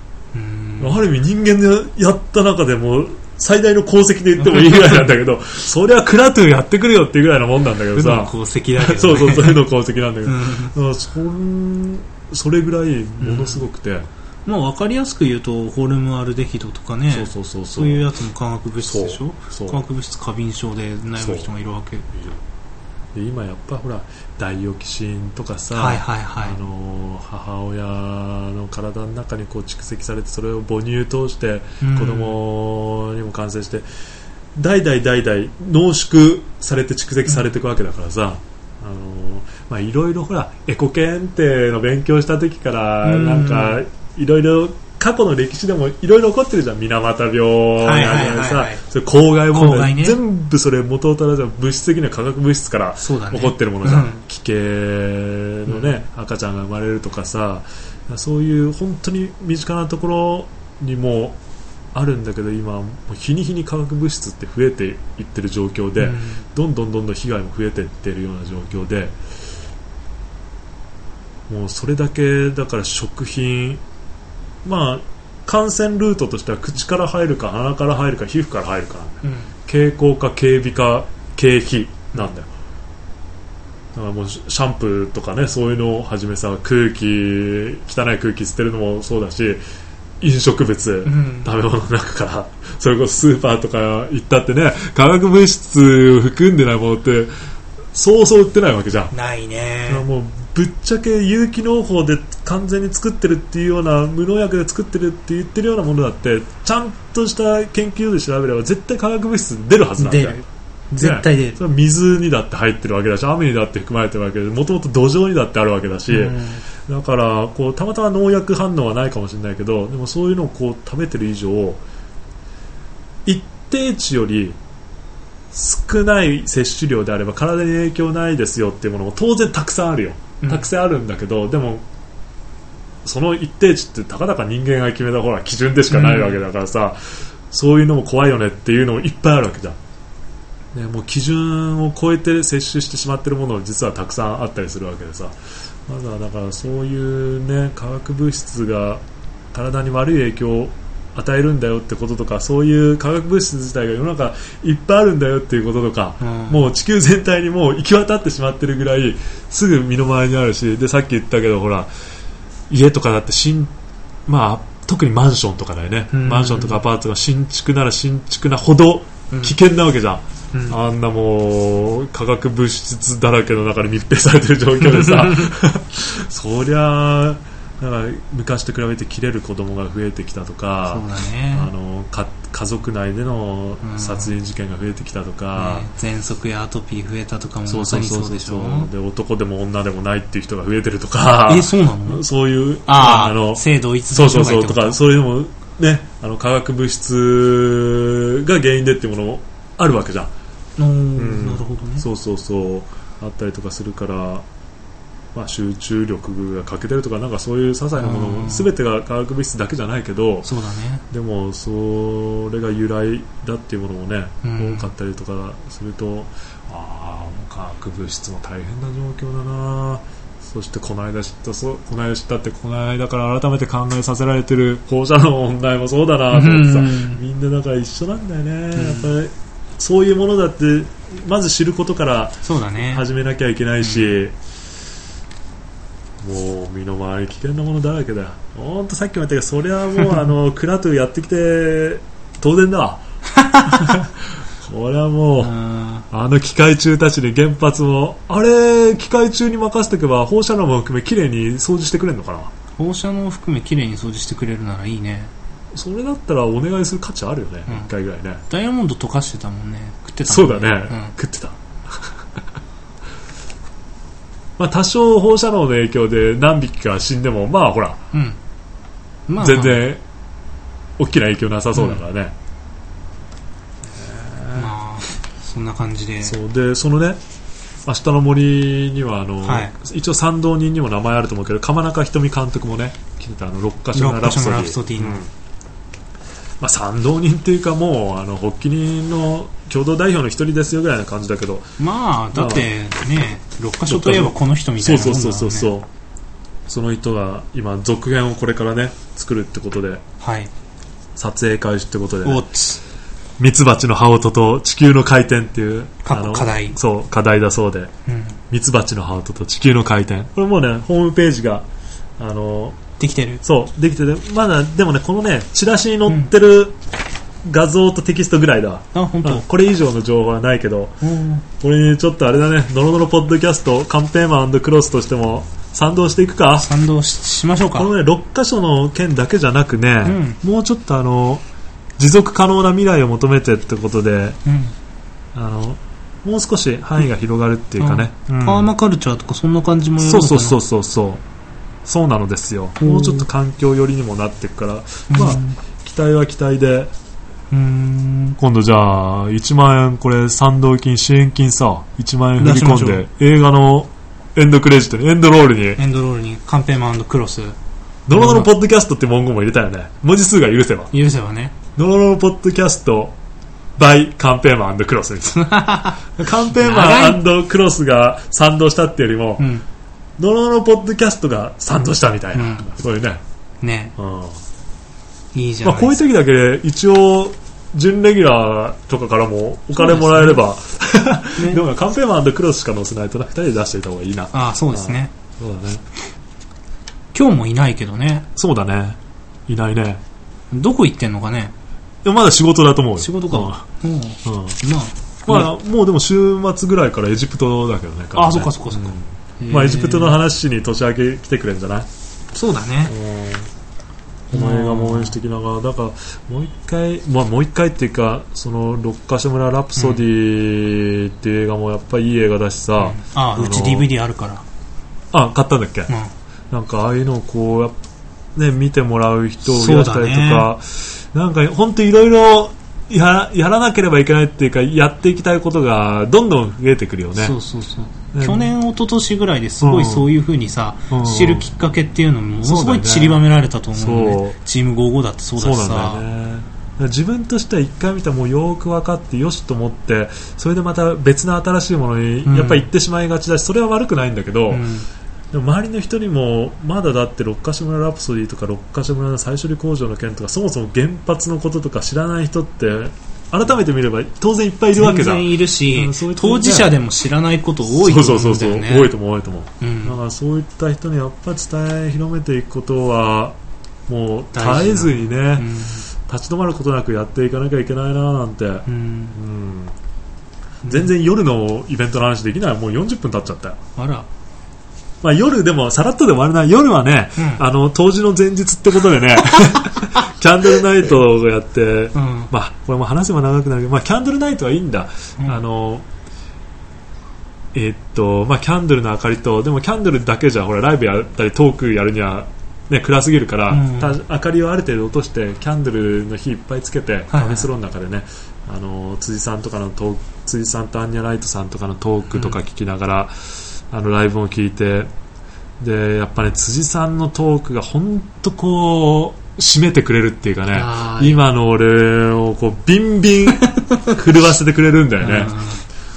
ある意味人間でやった中でも最大の功績で言ってもいいぐらいなんだけどそりゃクラトゥーやってくるよっていうぐらいなもんなんだけどさ、負の功績だけど、ね、そうそうそう、負の功績なんだけど、うん、そんそれぐらいものすごくて、うん、まあ、分かりやすく言うとホルムアルデヒドとかね、そうそうそうそう、そういうやつも化学物質でしょ。化学物質過敏症で悩む人もいるわけ。今やっぱほらダイオキシンとかさ、はいはいはい、あの母親の体の中にこう蓄積されて、それを母乳通して子供にも感染して、うん、代々代々濃縮されて蓄積されていくわけだからさ、あのまあいろいろほらエコ検定の勉強した時からなんかいろいろ過去の歴史でもいろいろ起こってるじゃん、水俣病やさ、公害問題、ね、全部それ元をたらじゃ物質的な化学物質から起こってるものじゃん、ね、うん、奇形のね、うん、赤ちゃんが生まれるとかさ、そういう本当に身近なところにもあるんだけど、今日に日に化学物質って増えていってる状況で、うん、どんどんどんどん被害も増えていってるような状況で、もうそれだけだから食品、まあ、感染ルートとしては口から入るか鼻から入るか皮膚から入るかなんだよ、経口か経鼻か経皮なんだよ、うん、だからもうシャンプーとかね、そういうのをはじめさ、空気汚い空気捨てるのもそうだし、飲食物、うん、食べ物の中からそれこそスーパーとか行ったってね、化学物質を含んでないものってそうそう売ってないわけじゃん。ないね。もうぶっちゃけ有機農法で完全に作ってるっていうような、無農薬で作ってるって言ってるようなものだって、ちゃんとした研究で調べれば絶対化学物質出るはずなんだよ。出る、絶対出る、ね、それは水にだって入ってるわけだし、雨にだって含まれてるわけで、もともと土壌にだってあるわけだし、うん、だからこうたまたま農薬反応はないかもしれないけど、でもそういうのをこう食べてる以上、一定値より少ない摂取量であれば体に影響ないですよっていうものも当然たくさんあるよ、たくさんあるんだけど、うん、でもその一定値ってたかだか人間が決めたほら基準でしかないわけだからさ、うん、そういうのも怖いよねっていうのもいっぱいあるわけだ。でもう基準を超えて摂取してしまってるものも実はたくさんあったりするわけでさ、まずはだからそういうね、化学物質が体に悪い影響を与えるんだよってこととか、そういう化学物質自体が世の中いっぱいあるんだよっていうこととか、うん、もう地球全体にもう行き渡ってしまってるぐらいすぐ身の回りにあるし、でさっき言ったけどほら家とかだって、しん、まあ、特にマンションとかだよね、うん、マンションとかアパートが新築なら新築なほど危険なわけじゃん、うん、あんなもう化学物質だらけの中で密閉されてる状況でさそりゃなんか昔と比べて切れる子供が増えてきたとか、そうだね、あのか家族内での殺人事件が増えてきたとか、うんね、喘息やアトピー増えたとかもまさにそうでしょ。で男でも女でもないっていう人が増えてるとか、えそうなの？そういうああの性同一性障害とかそういうのもね、あの化学物質が原因でっていうものもあるわけじゃん。うん、なるほどね。そうそうそうあったりとかするから。まあ、集中力が欠けてるとかなんかそういう些細なものも全てが化学物質だけじゃないけど、そうだね、でもそれが由来だっていうものもね、うん、多かったりとかすると、ああ化学物質も大変な状況だな。そしてこの間知ったそこの間知ったってこの間から改めて考えさせられてる放射能問題もそうだなと思ってさ、うん、みんなだから一緒なんだよね、うん、やっぱりそういうものだってまず知ることから始めなきゃいけないし、もう身の回り危険なものだらけだよ。ほんとさっきも言ったけどそりゃもうあのクラトゥやってきて当然だわこれはもうあの機械中たちに原発もあれ機械中に任せておけば放射能も含めきれいに掃除してくれるのかな。放射能を含めきれいに掃除してくれるならいいね。それだったらお願いする価値あるよね、うん、いっかいぐらいね。ダイヤモンド溶かしてたもんね。食ってたもんね。そうだね、うん、食ってたまあ、多少放射能の影響で何匹か死んでもまあほら、うんまあ、全然大きな影響なさそうだからね、うん、まあそんな感じで、そうでそのね明日の森にはあの、はい、一応賛同人にも名前あると思うけど鎌中瞳監督もね来てたあのろっカ所のラプソディ、 ソディ、うんまあ、賛同人っていうかもうあの発起人の共同代表の一人ですよぐらいな感じだけど、まあだってねろっカ所といえばこの人みたいなもんだもんね。そうそうそうそうその人が今続編をこれからね作るってことで、はい、撮影開始ってことで、ね、おつミツバチの羽音と地球の回転っていうあの課題そう課題だそうで、うん、ミツバチの羽音と地球の回転これもうねホームページがあのできてるそうできてるまだでもねこのねチラシに載ってる、うん画像とテキストぐらいだ。あ、本当。これ以上の情報はないけど、うん、これにちょっとあれだね、ノロノロポッドキャストカンペーマン&クロスとしても賛同していくか。賛同 し, しましょうか。このねろっカ所の件だけじゃなくね、うん、もうちょっとあの持続可能な未来を求めてってことで、うん、あのもう少し範囲が広がるっていうかね、うんうん、パーマカルチャーとかそんな感じもやるのかな。そうそうそうそうそうなのですよ。もうちょっと環境寄りにもなっていくから、まあ期待は期待で。うーん今度じゃあいちまん円これ賛同金支援金さいちまん円振り込んで映画のエンドクレジットにエンドロールにエンドロールにカンペーマン&クロスノロノロポッドキャストって文言も入れたよね。文字数が許せば許せばねノロノロポッドキャスト by カンペーマン&クロスみたいなカンペーマン&クロスが賛同したってよりも、うん、ノロノロポッドキャストが賛同したみたいな、うん、そういうねね、うんいいじゃないですか。まあ、こういう時だけで一応準レギュラーとかからもお金もらえればで、ねね、もカンペーマン&クロスしか載せないとなふたりで出していた方がいいな。ああそうですね。そうだね今日もいないけどね。そうだねいないね。どこ行ってんのかね。いやまだ仕事だと思うよ。仕事か、うんうんうんまあまあ、もうでも週末ぐらいからエジプトだけどね。ああそっかそっかそっか、うんまあ、エジプトの話に年明け来てくれるんじゃない。そうだね、うんこの映画も応援してきながらだからもう一回、まあ、もう一回っていうかそのろっカ所村ラプソディっていう映画もやっぱりいい映画だしさ、うん、ああうち ディーブイディー あるからあ買ったんだっけ、うん、なんかああいうのをこう、ね、見てもらう人をやったりとか、ね、なんか本当いろいろやらなければいけないっていうかやっていきたいことがどんどん増えてくるよね。そうそうそう去年一昨年ぐらいですごいそういう風にさ、うん、知るきっかけっていうのもものすごい散りばめられたと思うので、ね、チームごじゅうごだってそうだしさそうなんだよね。自分としては一回見たらもうよく分かってよしと思ってそれでまた別の新しいものにやっぱり行ってしまいがちだし、うん、それは悪くないんだけど、うん、でも周りの人にもまだだってろっカ所村ラプソディとかろっカ所村の再処理工場の件とかそもそも原発のこととか知らない人って改めて見れば当然いっぱいいるわけだ。全然いるし、うん、そういう当事者でも知らないこと多いと思うんだよね。そうそうそうそう多いと思う多いと思う、うん、だからそういった人にやっぱり伝え広めていくことはもう絶えずにね、うん、立ち止まることなくやっていかなきゃいけないななんて、うんうん、全然夜のイベントの話できない。もうよんじゅっぷん経っちゃったよ。あら、まあ、夜でもさらっとでもあれな、夜はね、うん、あの当時の前日ってことでねキャンドルナイトをやって、うん、まあ、これも話せば長くなるけど、まあ、キャンドルナイトはいいんだ、うん、あのえーっとまあ、キャンドルの明かりと、でもキャンドルだけじゃほらライブやったりトークやるには、ね、暗すぎるから、うん、明かりをある程度落としてキャンドルの火いっぱいつけて、はいはい、カフェスローの中でね、あの辻さんとかのトーク、辻さんとアンニャライトさんとかのトークとか聞きながら、うん、あのライブを聞いて、でやっぱね辻さんのトークが本当こう締めてくれるっていうかね、今の俺をこうビンビン震わせてくれるんだよね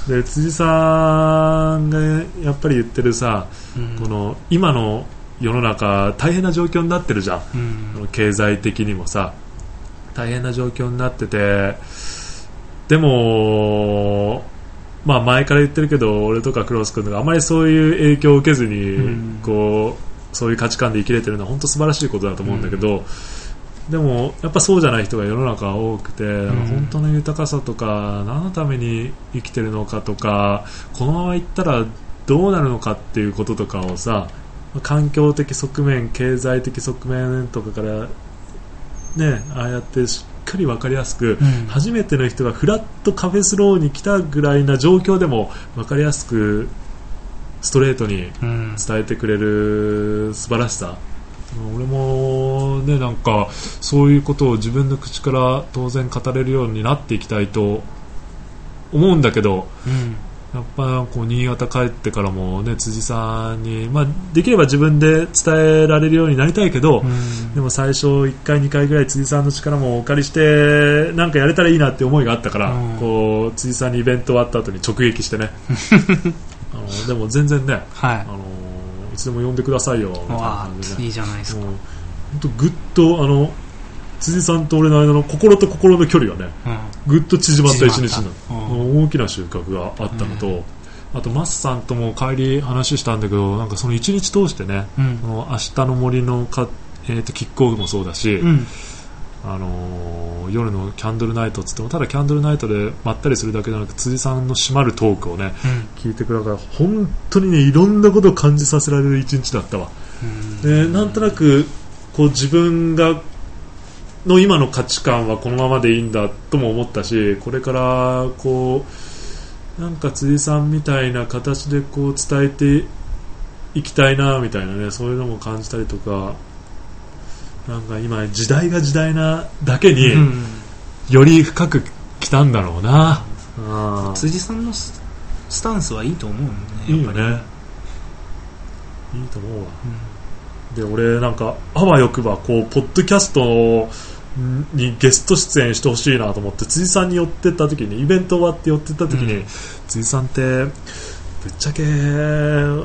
で辻さんがやっぱり言ってるさ、うん、この今の世の中大変な状況になってるじゃん、うん、経済的にもさ大変な状況になってて、でも、まあ、前から言ってるけど俺とかクロス君とかあまりそういう影響を受けずに、うん、こうそういう価値観で生きれてるのは本当素晴らしいことだと思うんだけど、うんでもやっぱそうじゃない人が世の中多くて、うん、本当の豊かさとか何のために生きてるのかとかこのままいったらどうなるのかっていうこととかをさ、環境的側面経済的側面とかからね、ああやってしっかり分かりやすく、うん、初めての人がフラッとカフェスローに来たぐらいな状況でも分かりやすくストレートに伝えてくれる素晴らしさ、うん俺も、ね、なんかそういうことを自分の口から当然語れるようになっていきたいと思うんだけど、うん、やっぱこう新潟帰ってからも、ね、辻さんに、まあ、できれば自分で伝えられるようになりたいけど、うん、でも最初いっかいにかいぐらい辻さんの力もお借りしてなんかやれたらいいなって思いがあったから、うん、こう辻さんにイベント終わった後に直撃してねあのでも全然ね、はい、あのいつでも呼んでくださいよみたいな感じで、ね、いいじゃないですか。本当ぐっとあの辻さんと俺の間の心と心の距離がね、うん、ぐっと縮まった一日の、うん、大きな収穫があったのと、うん、あとマスさんとも帰り話したんだけど、なんかその一日通してね、うん、この明日の森のか、えー、とキックオフもそうだし、うんあのー、夜のキャンドルナイトっつってもただキャンドルナイトでまったりするだけじゃなく辻さんの締まるトークをね、うん、聞いてくれたから本当にねいろんなことを感じさせられる一日だったわ。でなんとなくこう自分がの今の価値観はこのままでいいんだとも思ったし、これからこうなんか辻さんみたいな形でこう伝えていきたいなみたいなね、そういうのも感じたりとか、なんか今時代が時代なだけにより深く来たんだろうな、うんうん、辻さんのスタンスはいいと思うね。いいよね、いいと思うわ、うん、で俺なんかあわよくばこうポッドキャストにゲスト出演してほしいなと思って辻さんに寄ってった時に、イベント終わって寄ってった時に、うん、辻さんってぶっちゃけやっ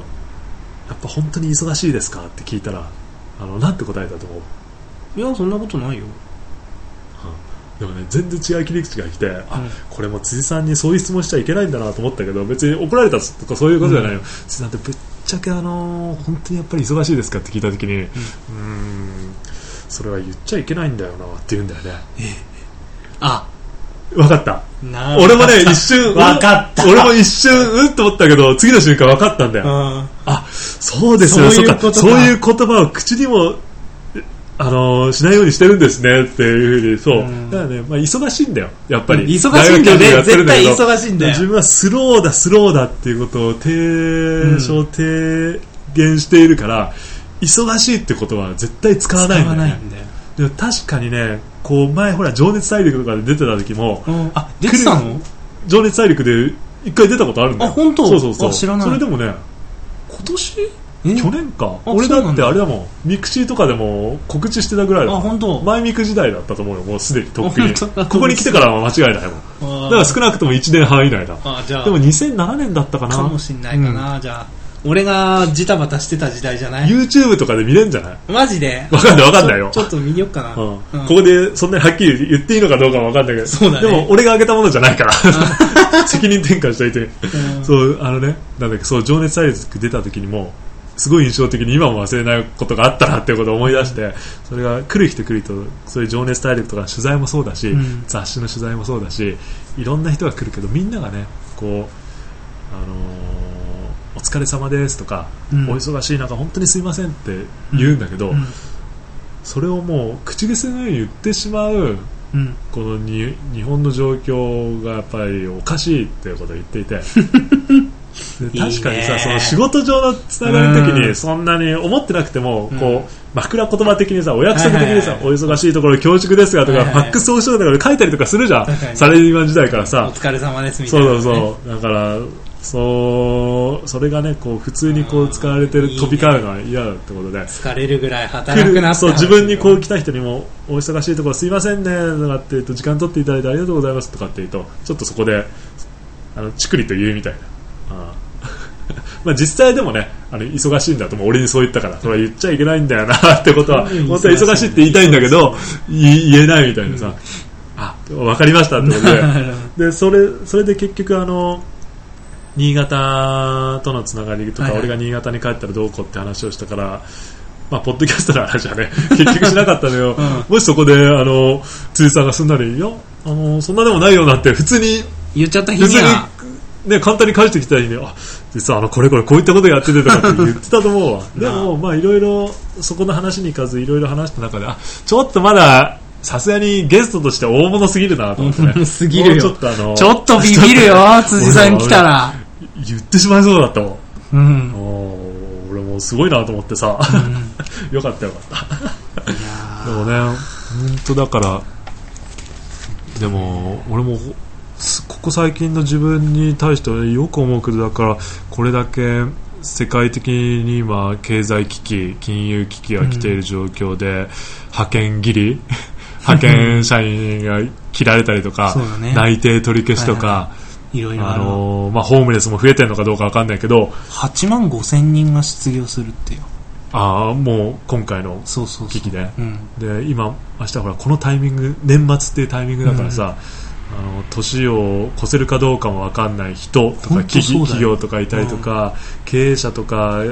ぱ本当に忙しいですかって聞いたら、あのなんて答えたと思う。いやそんなことないよ、うん、でもね全然違う切り口が来て、うん、あこれも辻さんにそういう質問しちゃいけないんだなと思ったけど、別に怒られたとかそういうことじゃないよ、うん、辻さんってぶっちゃけ、あのー、本当にやっぱり忙しいですかって聞いた時に、うん、うーんそれは言っちゃいけないんだよなって言うんだよね、ええ、あ分かった。俺もね一瞬分かった。俺も一瞬うんと思ったけど次の瞬間分かったんだよ、うん、あそうですよ、そういうことか、そういう言葉を口にもあのしないようにしてるんですねっていうふうに。そう、うん、だからね、まあ、忙しいんだよやっぱり、うん、忙しいんだよね、絶対忙しいんだよ。自分はスローだスローだっていうことを提唱、うん、提言しているから忙しいってことは絶対使わないんだよね。使わないんだよ。でも確かにね、こう前ほら情熱大陸とかで出てた時も、うん、あ出てたの？情熱大陸で一回出たことあるんだよ。あ本当？そうそうそう。知らない。それでもね今年？去年か。俺だってあれだもん、ミクシーとかでも告知してたぐらいだ。あ本当。前ミク時代だったと思うよ。もうすでにとっくにここに来てからは間違いないもん。だから少なくともいちねんはん以内だ。あじゃあでもにせんななねんだったかな。かもしんないかな、うん、じゃあ。俺がジタバタしてた時代じゃない？ YouTube とかで見れるんじゃない？マジで分かんない分かんないよ。ちょっと見よっかな、うんうん、ここでそんなにはっきり言っていいのかどうかも分かんないけど、そうだね、でも俺があげたものじゃないから責任転換しといて、うん、そうあのねなんだっけ、そう情熱大陸出た時にもすごい印象的に今も忘れないことがあったなっていうことを思い出して、それが来る人来るとそういう情熱大陸とか取材もそうだし、うん、雑誌の取材もそうだし、いろんな人が来るけどみんながねこう、あのー、お疲れ様ですとか、うん、お忙しい中本当にすいませんって言うんだけど、うんうん、それをもう口癖のように言ってしまう、うん、このに日本の状況がやっぱりおかしいっていうことを言っていてで確かにさ、いいね、その仕事上のつながりの時にそんなに思ってなくても、うん、こう枕言葉的にさ、お約束的にさ、はいはいはい、お忙しいところ恐縮ですがとか、はいはい、ファックスをしようとかで書いたりとかするじゃん、サラリーマン時代からさ、お疲れ様ですみたいな、ね、そうそうそう、だからそう、それがねこう普通にこう使われてる、いいね、飛び交うのは嫌だってことで、疲れるぐらい働くなって、そう自分にこう来た人にもお忙しいところすいませんねとかって言うと、時間取っていただいてありがとうございますとかって言うと、ちょっとそこであのチクリと言うみたいな、あまあ実際でもね、あの忙しいんだと、もう俺にそう言ったからそれは言っちゃいけないんだよなってことは、本当は忙しいって言いたいんだけど言えないみたいなさ、うん、あ分かりましたってことで、 でそれそれで結局あの新潟とのつながりとか、はいはい、俺が新潟に帰ったらどうこうって話をしたから、まあ、ポッドキャストの話はね結局しなかったのよ、うん、もしそこであの辻さんがすんなり、いやあのそんなでもないよなって普通に言っちゃった日にはね、簡単に返してきたりね、あ実はあのこれこれこういったことやっててとかって言ってたと思うわでもまあいろいろそこの話に行かずいろいろ話した中で、あちょっとまださすがにゲストとして大物すぎるなと思ってねすぎるよ、ちょっとあのちょっとビビるよ辻さん来たら言ってしまいそうだったもん、うん、お俺もすごいなと思ってさ、うん、よかったよかったでもね本当だから、でも俺もここ最近の自分に対してよく思うけど、だからこれだけ世界的に今経済危機金融危機が来ている状況で、うん、派遣切り派遣社員が切られたりとか、ね、内定取り消しとか、はいはい、あのまあ、ホームレスも増えてるのかどうか分かんないけどはちまんごせんにんが失業するってよ、あもう今回の危機で、そうそうそう、うん、で今明日ほらこのタイミング年末っていうタイミングだからさ、うん、あの年を越せるかどうかも分かんない人とか企業とかいたりとか、うん、経営者とか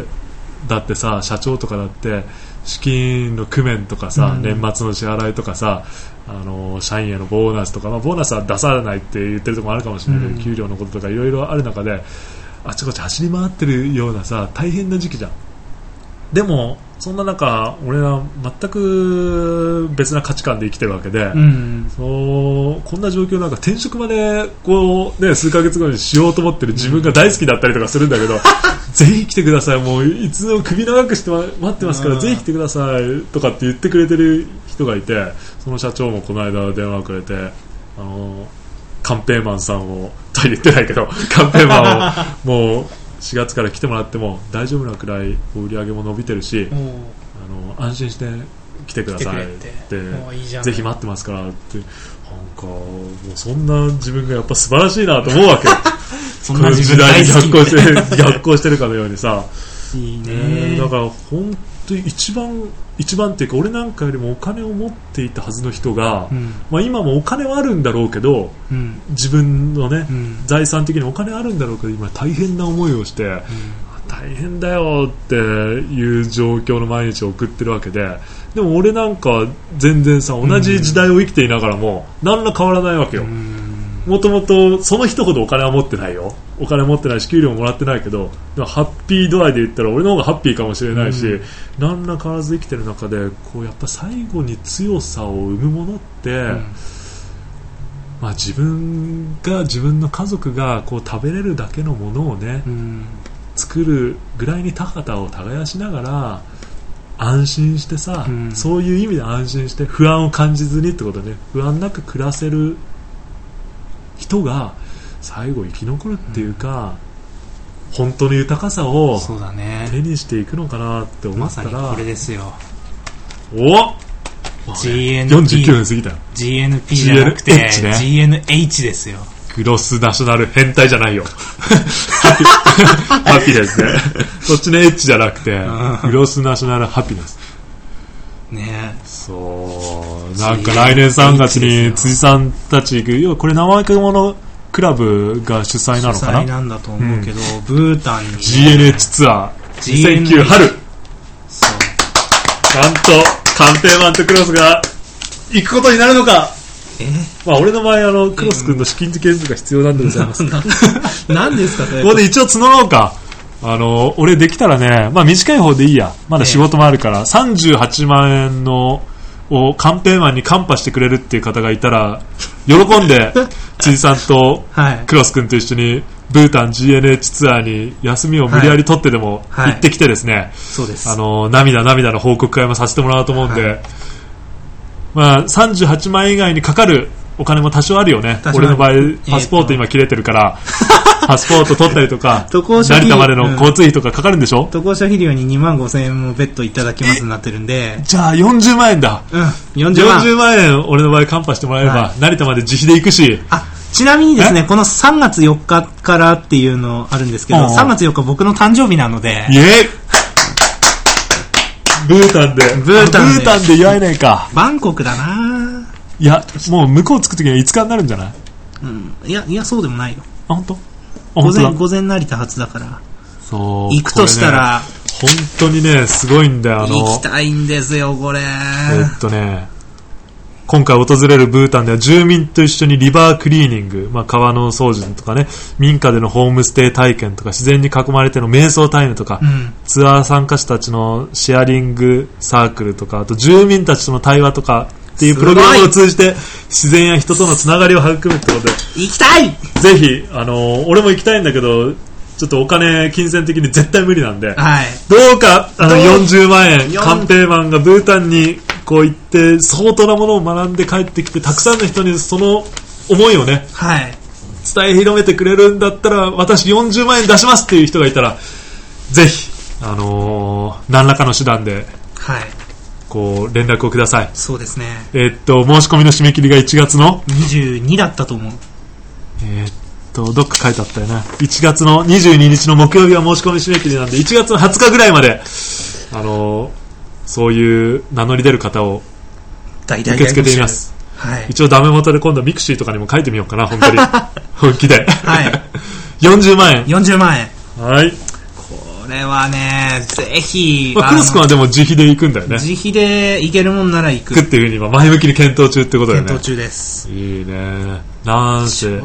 だってさ、社長とかだって資金の工面とかさ、うん、年末の支払いとかさ、あの社員へのボーナスとか、まあ、ボーナスは出さないって言ってるところもあるかもしれないけど、うん、給料のこととかいろいろある中であちこち走り回ってるようなさ大変な時期じゃん。でもそんな中俺は全く別な価値観で生きてるわけで、うん、そうこんな状況なんか転職までこう、ね、数ヶ月後にしようと思ってる自分が大好きだったりとかするんだけど、うん、ぜひ来てください、もういつでも首長くして待ってますから、うん、ぜひ来てくださいとかって言ってくれてる人がいて、その社長もこの間電話をくれて、あのカンペーマンさんをとは言ってないけどカンペーマンをもうしがつから来てもらっても大丈夫なくらい売り上げも伸びてるし、あの安心して来てくださいってぜひ待ってますからって、なんかもうそんな自分がやっぱ素晴らしいなと思うわけそんな自分大好きこの時代に逆行して逆行してるかのようにさいいね、だから本当に一番一番っていうか、俺なんかよりもお金を持っていたはずの人が、うん、まあ、今もお金はあるんだろうけど、うん、自分のね、うん、財産的にお金あるんだろうけど今大変な思いをして、うん、大変だよっていう状況の毎日を送ってるわけで、でも俺なんか全然さ同じ時代を生きていながらも何ら変わらないわけよ、うん、もともとその人ほどお金は持ってないよ、お金持ってないし給料ももらってないけど、ハッピー度合いで言ったら俺の方がハッピーかもしれないし、うん、何ら変わらず生きてる中でこうやっぱ最後に強さを生むものって、うん、まあ、自分が自分の家族がこう食べれるだけのものをね、うん、作るぐらいに田畑を耕しながら安心してさ、うん、そういう意味で安心して不安を感じずにってことね、不安なく暮らせる人が最後生き残るっていうか、うん、本当の豊かさを手にしていくのかなって思ったら、ね、まさにこれですよ。おっ、ジーエヌピー、よんじゅうきゅうふん過ぎたよ。 ジーエヌピー じゃなくて ジーエヌエイチ、ね、ジーエヌエイチ ですよ。グロスナショナル変態じゃないよハピネスねそっちの H じゃなくてグロスナショナルハピネスね、そうなんか来年さんがつに辻さんたち行く、要はこれ生意物クラブが主催なのかな、主催なんだと思うけど、うん、ブータンに、ね、ジーエヌエイチ ツアーにせんきゅう春、そうなんと官邸マンとクロスが行くことになるのか。え、まあ、俺の場合あのクロス君の資金付け数が必要なんでございますが、何ですかねこれで一応募ろうか。あの俺できたらね、まあ、短い方でいいや、まだ仕事もあるから、えー、さんじゅうはちまんえんのをカンペーマンにカンパしてくれるっていう方がいたら喜んで辻さんとクロス君と一緒にブータン ジーエヌエイチ ツアーに休みを無理やり取ってでも行ってきてですね、はいはい、そうです、あの涙涙の報告会もさせてもらうと思うんで、はい、まあ、さんじゅうはちまん円以外にかかるお金も多少あるよね。俺の場合パスポート今切れてるから、えー、パスポート取ったりとか成田までの交通費とかかかるんでしょ、うん、渡航者費用ににまんごせんえんも別途いただきますになってるんで、じゃあよんじゅうまんえんだ、うん、よんじゅうまんよんじゅうまんえん俺の場合カンパしてもらえれば、はい、成田まで自費で行くし。あ、ちなみにですね、このさんがつよっかからっていうのあるんですけど、さんがつよっか僕の誕生日なので、イエーブータンでブータン で, ブータンで祝えないか。バンコクだな。いや、もう向こう着くときにはいつかになるんじゃない、うん、いやいや、そうでもないよ。あ、本当？あ、本当だ。午前成田発だから、そう行くとしたら、ね、本当にねすごいんだよ。あの行きたいんですよこれ。えっとね今回訪れるブータンでは住民と一緒にリバークリーニング、まあ、川の掃除とかね、民家でのホームステイ体験とか、自然に囲まれての瞑想タイムとか、うん、ツアー参加者たちのシェアリングサークルとか、あと住民たちとの対話とかっていうプログラムを通じて自然や人とのつながりを育むってことで、行きたい。ぜひ、あの俺も行きたいんだけど、ちょっとお金金銭的に絶対無理なんで、はい、どうかあのよんじゅうまんえん官邸マンがブータンにこう行って相当なものを学んで帰ってきて、たくさんの人にその思いをね、はい、伝え広めてくれるんだったら、私よんじゅうまんえん出しますっていう人がいたら、ぜひ、あのー、何らかの手段で、はい、こう連絡をください。そうですね、えー、っと申し込みの締め切りがいちがつのにじゅうにだったと思う。えー、っとどっか書いてあったよな。いちがつのにじゅうににちの木曜日は申し込み締め切りなんで、いちがつのはつかぐらいまで、あのーそういう名乗り出る方を受け付けています。はい、一応ダメ元で今度はミクシーとかにも書いてみようかな、本当に本気で、はい、よんじゅうまんえんよんじゅうまんえん、はい、これはねぜひ、まあ、クロス君はでも自費で行くんだよね。自費で行けるもんなら行くっていうふうに今前向きに検討中ってことだよね。検討中です。いいね。なんせ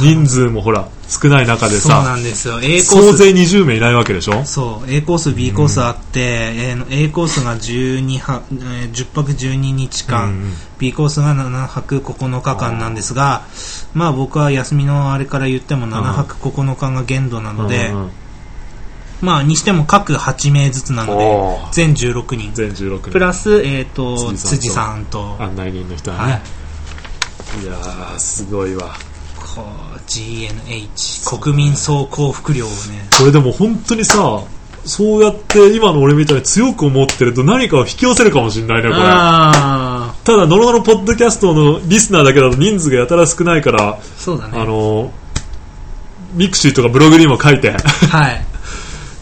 人数もほら少ない中でさ、そうなんですよ。 A コース総勢にじゅうめいいないわけでしょ。そう A コース B コースあって、うん、A コースがじゅうにはくじゅうににちかん、うん、B コースがななはくここのかかんなんですが、まあ僕は休みのあれから言ってもななはくここのかが限度なので、うんうん、まあにしても各はちめいずつなので全じゅうろくにん、全じゅうろくにんプラス、えー、と辻さん と, 辻さんと案内人の人はね、はい、いやーすごいわ。こう ジーエヌエイチ 国民総幸福量をね、これでも本当にさ、そうやって今の俺みたいに強く思ってると何かを引き寄せるかもしれないねこれ。あ、ただノロノロポッドキャストのリスナーだけだと人数がやたら少ないから、そうだね、あのミクシーとかブログにも書いて、はい、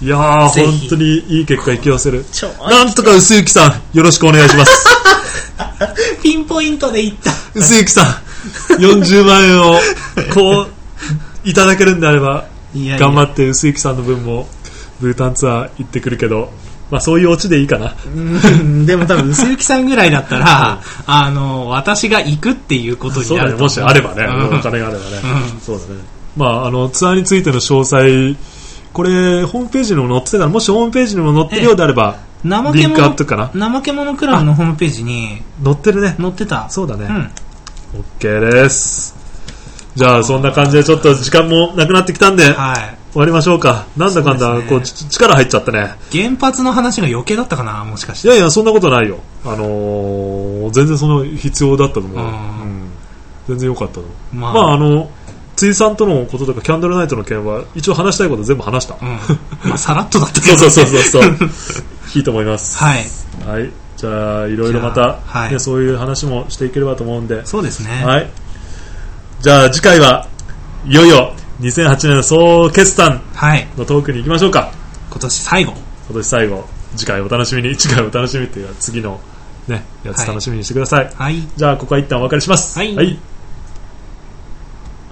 いやー本当にいい結果引き寄せる。なんとか薄幸さんよろしくお願いしますピンポイントでいった。薄幸さんよんじゅうまんえんをこういただけるんであれば、いやいや頑張って薄幸さんの分もブータンツアー行ってくるけど、まあ、そういうオチでいいかな。うんでも多分薄幸さんぐらいだったらあの私が行くっていうことになると、ね、もしあればね、うん、お金があればね、うん、そうだね。まあ、あのツアーについての詳細これホームページにも載ってたから、もしホームページにも載ってるようであれば、ええ、リンクアップかな。怠け者クラブのホームページに載ってるね。載ってた、そうだね、うん、OK です。じゃあそんな感じでちょっと時間もなくなってきたんで、はい、終わりましょうか。なんだかんだ、ね、こう力入っちゃったね。原発の話が余計だったかな、もしかして。いやいやそんなことないよ、あのー、全然その必要だったと思う、うん、全然良かったと思う。まあ、まあ、あの辻さんとのこととかキャンドルナイトの件は一応話したいこと全部話した、うん、まあ、さらっとだったけど、ね、そうそうそうそういいと思います、はいはい、じゃあいろいろまた、はいね、そういう話もしていければと思うんで、そうですね、はい、じゃあ次回はいよいよにせんはちねん総決算のトークに行きましょうか、はい、今年最後今年最後次回お楽しみに、次回お楽しみっていうか次の、ね、やつ楽しみにしてください、はいはい、じゃあここは一旦お別れします。はい、はい。